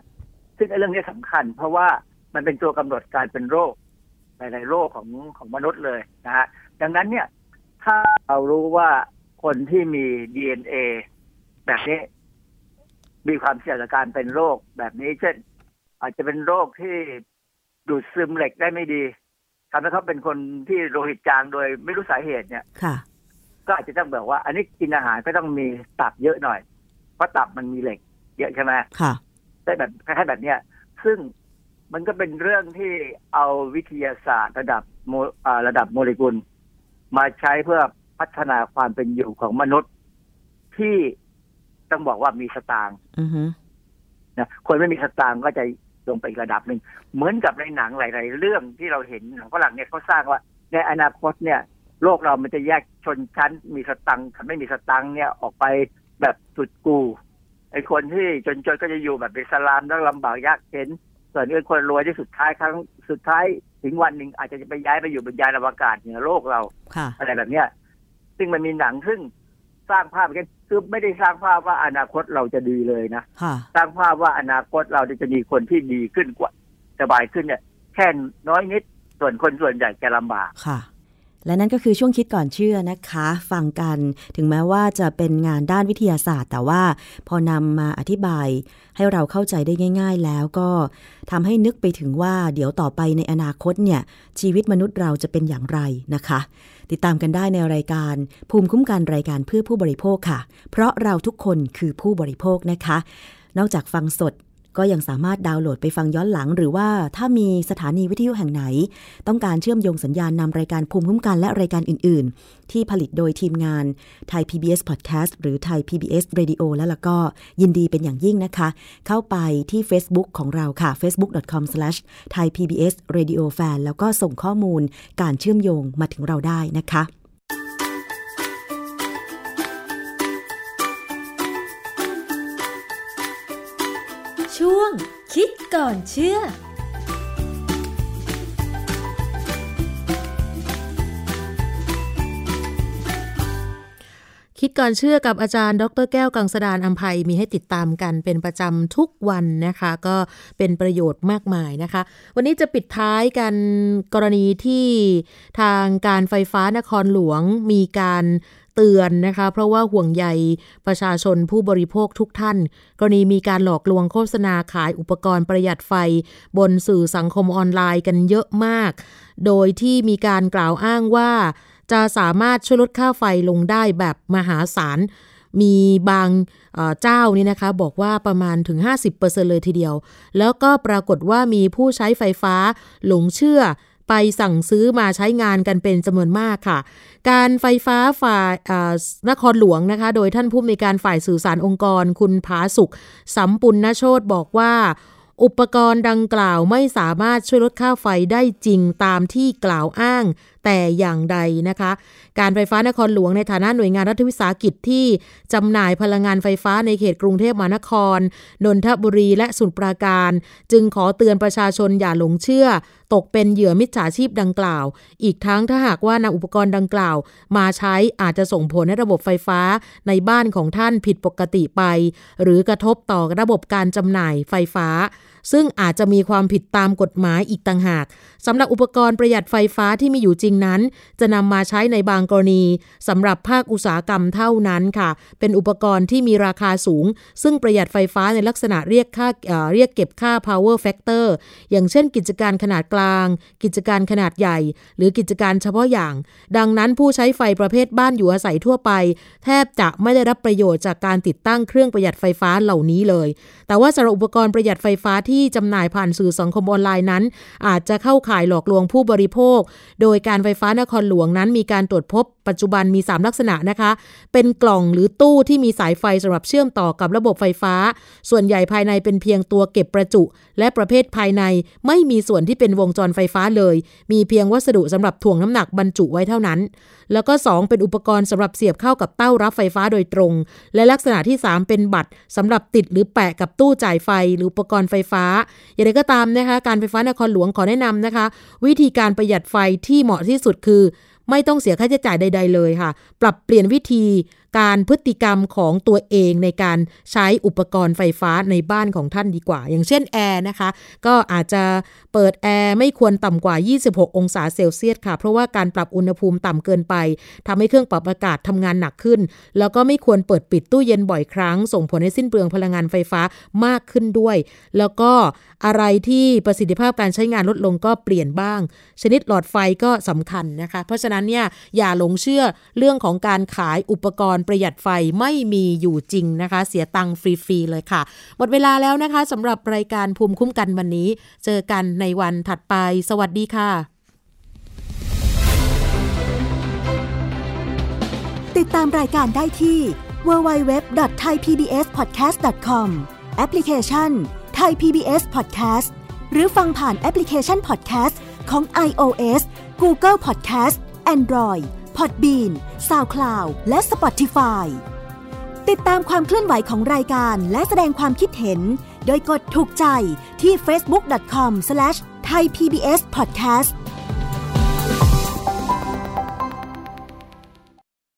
ซึ่งเรื่องนี้สำคัญเพราะว่ามันเป็นตัวกำหนดการเป็นโรคหลายๆโรคของของมนุษย์เลยนะฮะดังนั้นเนี่ยถ้าเรารู้ว่าคนที่มี ดี เอ็น เอ แบบนี้มีความเสี่ยงต่อการเป็นโรคแบบนี้เช่นอาจจะเป็นโรคที่ดูดซึมเหล็กได้ไม่ดีทำให้เขาเป็นคนที่โลหิตจางโดยไม่รู้สาเหตุเนี่ยก็อาจจะต้องบอกว่าอันนี้กินอาหารก็ต้องมีตับเยอะหน่อยเพราะตับมันมีเหล็กเยอะใช่ไหมได้แบบคล้ายๆแบบเนี้ยซึ่งมันก็เป็นเรื่องที่เอาวิทยาศาสตร์ระดับโมระดับโมเลกุลมาใช้เพื่อพัฒนาความเป็นอยู่ของมนุษย์ที่ต้องบอกว่ามีสตางค์นะคนไม่มีสตางค์ก็จะลงไปอีกระดับหนึ่งเหมือนกับในหนังหลายๆเรื่องที่เราเห็นหนังฝรั่งเนี่ยเขาสร้างว่าในอนาคตเนี่ยโลกเรามันจะแยกชนชั้นมีสตังค์กับไม่มีสตังค์เนี่ยออกไปแบบสุดกูไอ้คนที่จนๆก็จะอยู่แบบเป็นสลามแล้วลำบากยากเข็ญส่วนไอ้คนรวยที่สุดท้ายครั้งสุดท้ายถึงวันหนึ่งอาจจะไปย้ายไปอยู่บนยานอวกาศเหนือโลกเราอะไรแบบเนี้ยซึ่งมันมีหนังซึ่งสร้างภาพกันคือไม่ได้สร้างภาพว่าอนาคตเราจะดีเลยนะสร้างภาพว่าอนาคตเราจะมีคนที่ดีขึ้นกว่าสบายขึ้นเนี่ยแค่น้อยนิดส่วนคนส่วนใหญ่จะลำบากค่ะและนั่นก็คือช่วงคิดก่อนเชื่อนะคะฟังกันถึงแม้ว่าจะเป็นงานด้านวิทยาศาสตร์แต่ว่าพอนำมาอธิบายให้เราเข้าใจได้ง่ายๆแล้วก็ทำให้นึกไปถึงว่าเดี๋ยวต่อไปในอนาคตเนี่ยชีวิตมนุษย์เราจะเป็นอย่างไรนะคะติดตามกันได้ในรายการภูมิคุ้มกันรายการเพื่อผู้บริโภคค่ะเพราะเราทุกคนคือผู้บริโภคนะคะนอกจากฟังสด ก็ยังสามารถดาวน์โหลดไปฟังย้อนหลังหรือว่าถ้ามีสถานีวิทยุแห่งไหนต้องการเชื่อมโยงสัญญาณนำรายการภูมิคุ้มกันและรายการอื่นๆที่ผลิตโดยทีมงานไทย พี บี เอส Podcast หรือไทย พี บี เอส Radio แล้วล่ะก็ยินดีเป็นอย่างยิ่งนะคะเข้าไปที่ Facebook ของเราค่ะ เฟซบุ๊ก ดอท คอม สแลช ไทย พี บี เอส เรดิโอ แฟน แล้วก็ส่งข้อมูลการเชื่อมโยงมาถึงเราได้นะคะช่วงคิดก่อนเชื่อคิดก่อนเชื่อกับอาจารย์ดร.แก้วกังสดานอำไพมีให้ติดตามกันเป็นประจำทุกวันนะคะก็เป็นประโยชน์มากมายนะคะวันนี้จะปิดท้ายกันกรณีที่ทางการไฟฟ้านครหลวงมีการเตือนนะคะเพราะว่าห่วงใยประชาชนผู้บริโภคทุกท่านกรณีมีการหลอกลวงโฆษณาขายอุปกรณ์ประหยัดไฟบนสื่อสังคมออนไลน์กันเยอะมากโดยที่มีการกล่าวอ้างว่าจะสามารถช่วยลดค่าไฟลงได้แบบมหาศาลมีบางเจ้านี่นะคะบอกว่าประมาณถึง ห้าสิบเปอร์เซ็นต์ เลยทีเดียวแล้วก็ปรากฏว่ามีผู้ใช้ไฟฟ้าหลงเชื่อไปสั่งซื้อมาใช้งานกันเป็นจำนวนมากค่ะการไฟฟ้าฝ่ายนครหลวงนะคะโดยท่านผู้อำนวยการฝ่ายสื่อสารองค์กรคุณผาสุขสัมปุณณโชติบอกว่าอุปกรณ์ดังกล่าวไม่สามารถช่วยลดค่าไฟได้จริงตามที่กล่าวอ้างแต่อย่างใดนะคะการไฟฟ้านครหลวงในฐานะหน่วยงานรัฐวิสาหกิจที่จำหน่ายพลังงานไฟฟ้าในเขตกรุงเทพมหานครนนทบุรีและสมุทรปราการจึงขอเตือนประชาชนอย่าหลงเชื่อตกเป็นเหยื่อมิจฉาชีพดังกล่าวอีกทั้งถ้าหากว่านำอุปกรณ์ดังกล่าวมาใช้อาจจะส่งผลให้ระบบไฟฟ้าในบ้านของท่านผิดปกติไปหรือกระทบต่อระบบการจำหน่ายไฟฟ้าซึ่งอาจจะมีความผิดตามกฎหมายอีกต่างหากสำหรับอุปกรณ์ประหยัดไฟฟ้าที่มีอยู่จริงนั้นจะนำมาใช้ในบางกรณีสำหรับภาคอุตสาหกรรมเท่านั้นค่ะเป็นอุปกรณ์ที่มีราคาสูงซึ่งประหยัดไฟฟ้าในลักษณะเรียกค่าเอ่อเรียกเก็บค่า power factor อย่างเช่นกิจการขนาดกลางกิจการขนาดใหญ่หรือกิจการเฉพาะอย่างดังนั้นผู้ใช้ไฟประเภทบ้านอยู่อาศัยทั่วไปแทบจะไม่ได้รับประโยชน์จากการติดตั้งเครื่องประหยัดไฟฟ้าเหล่านี้เลยแต่ว่าสำหรับอุปกรณ์ประหยัดไฟฟ้าที่จำหน่ายผ่านสื่อสังคมออนไลน์นั้นอาจจะเข้าข่ายหลอกลวงผู้บริโภคโดยการไฟฟ้านครหลวงนั้นมีการตรวจพบปัจจุบันมีสามลักษณะนะคะเป็นกล่องหรือตู้ที่มีสายไฟสำหรับเชื่อมต่อกับระบบไฟฟ้าส่วนใหญ่ภายในเป็นเพียงตัวเก็บประจุและประเภทภายในไม่มีส่วนที่เป็นวงจรไฟฟ้าเลยมีเพียงวัสดุสำหรับถ่วงน้ำหนักบรรจุไว้เท่านั้นแล้วก็สองเป็นอุปกรณ์สำหรับเสียบเข้ากับเต้ารับไฟฟ้าโดยตรงและลักษณะที่สามเป็นบัตรสำหรับติดหรือแปะกับตู้จ่ายไฟหรืออุปกรณ์ไฟฟ้าอย่างไรก็ตามนะคะการไฟฟ้านครหลวงขอแนะนำนะคะวิธีการประหยัดไฟที่เหมาะที่สุดคือไม่ต้องเสียค่าใช้จ่ายใดๆเลยค่ะปรับเปลี่ยนวิธีการพฤติกรรมของตัวเองในการใช้อุปกรณ์ไฟฟ้าในบ้านของท่านดีกว่าอย่างเช่นแอร์นะคะก็อาจจะเปิดแอร์ไม่ควรต่ำกว่ายี่สิบหกองศาเซลเซียสค่ะเพราะว่าการปรับอุณหภูมิต่ำเกินไปทำให้เครื่องปรับอากาศทำงานหนักขึ้นแล้วก็ไม่ควรเปิดปิดตู้เย็นบ่อยครั้งส่งผลให้สิ้นเปลืองพลังงานไฟฟ้ามากขึ้นด้วยแล้วก็อะไรที่ประสิทธิภาพการใช้งานลดลงก็เปลี่ยนบ้างชนิดหลอดไฟก็สำคัญนะคะเพราะฉะนั้นเนี่ยอย่าหลงเชื่อเรื่องของการขายอุปกรณ์ประหยัดไฟไม่มีอยู่จริงนะคะเสียตังค์ฟรีๆเลยค่ะหมดเวลาแล้วนะคะสำหรับรายการภูมิคุ้มกันวันนี้เจอกันในวันถัดไปสวัสดีค่ะติดตามรายการได้ที่ ดับเบิลยู ดับเบิลยู ดับเบิลยู ดอท ไทย พี บี เอส พอดแคสต์ ดอท คอม แอปพลิเคชัน Thai พี บี เอส Podcast หรือฟังผ่านแอปพลิเคชัน Podcast ของ iOS Google Podcast Android Podbean SoundCloud และ Spotify ติดตามความเคลื่อนไหวของรายการและแสดงความคิดเห็นโดยกดถูกใจที่ เฟซบุ๊ก ดอท คอม สแลช ไทย พี บี เอส พอดแคสต์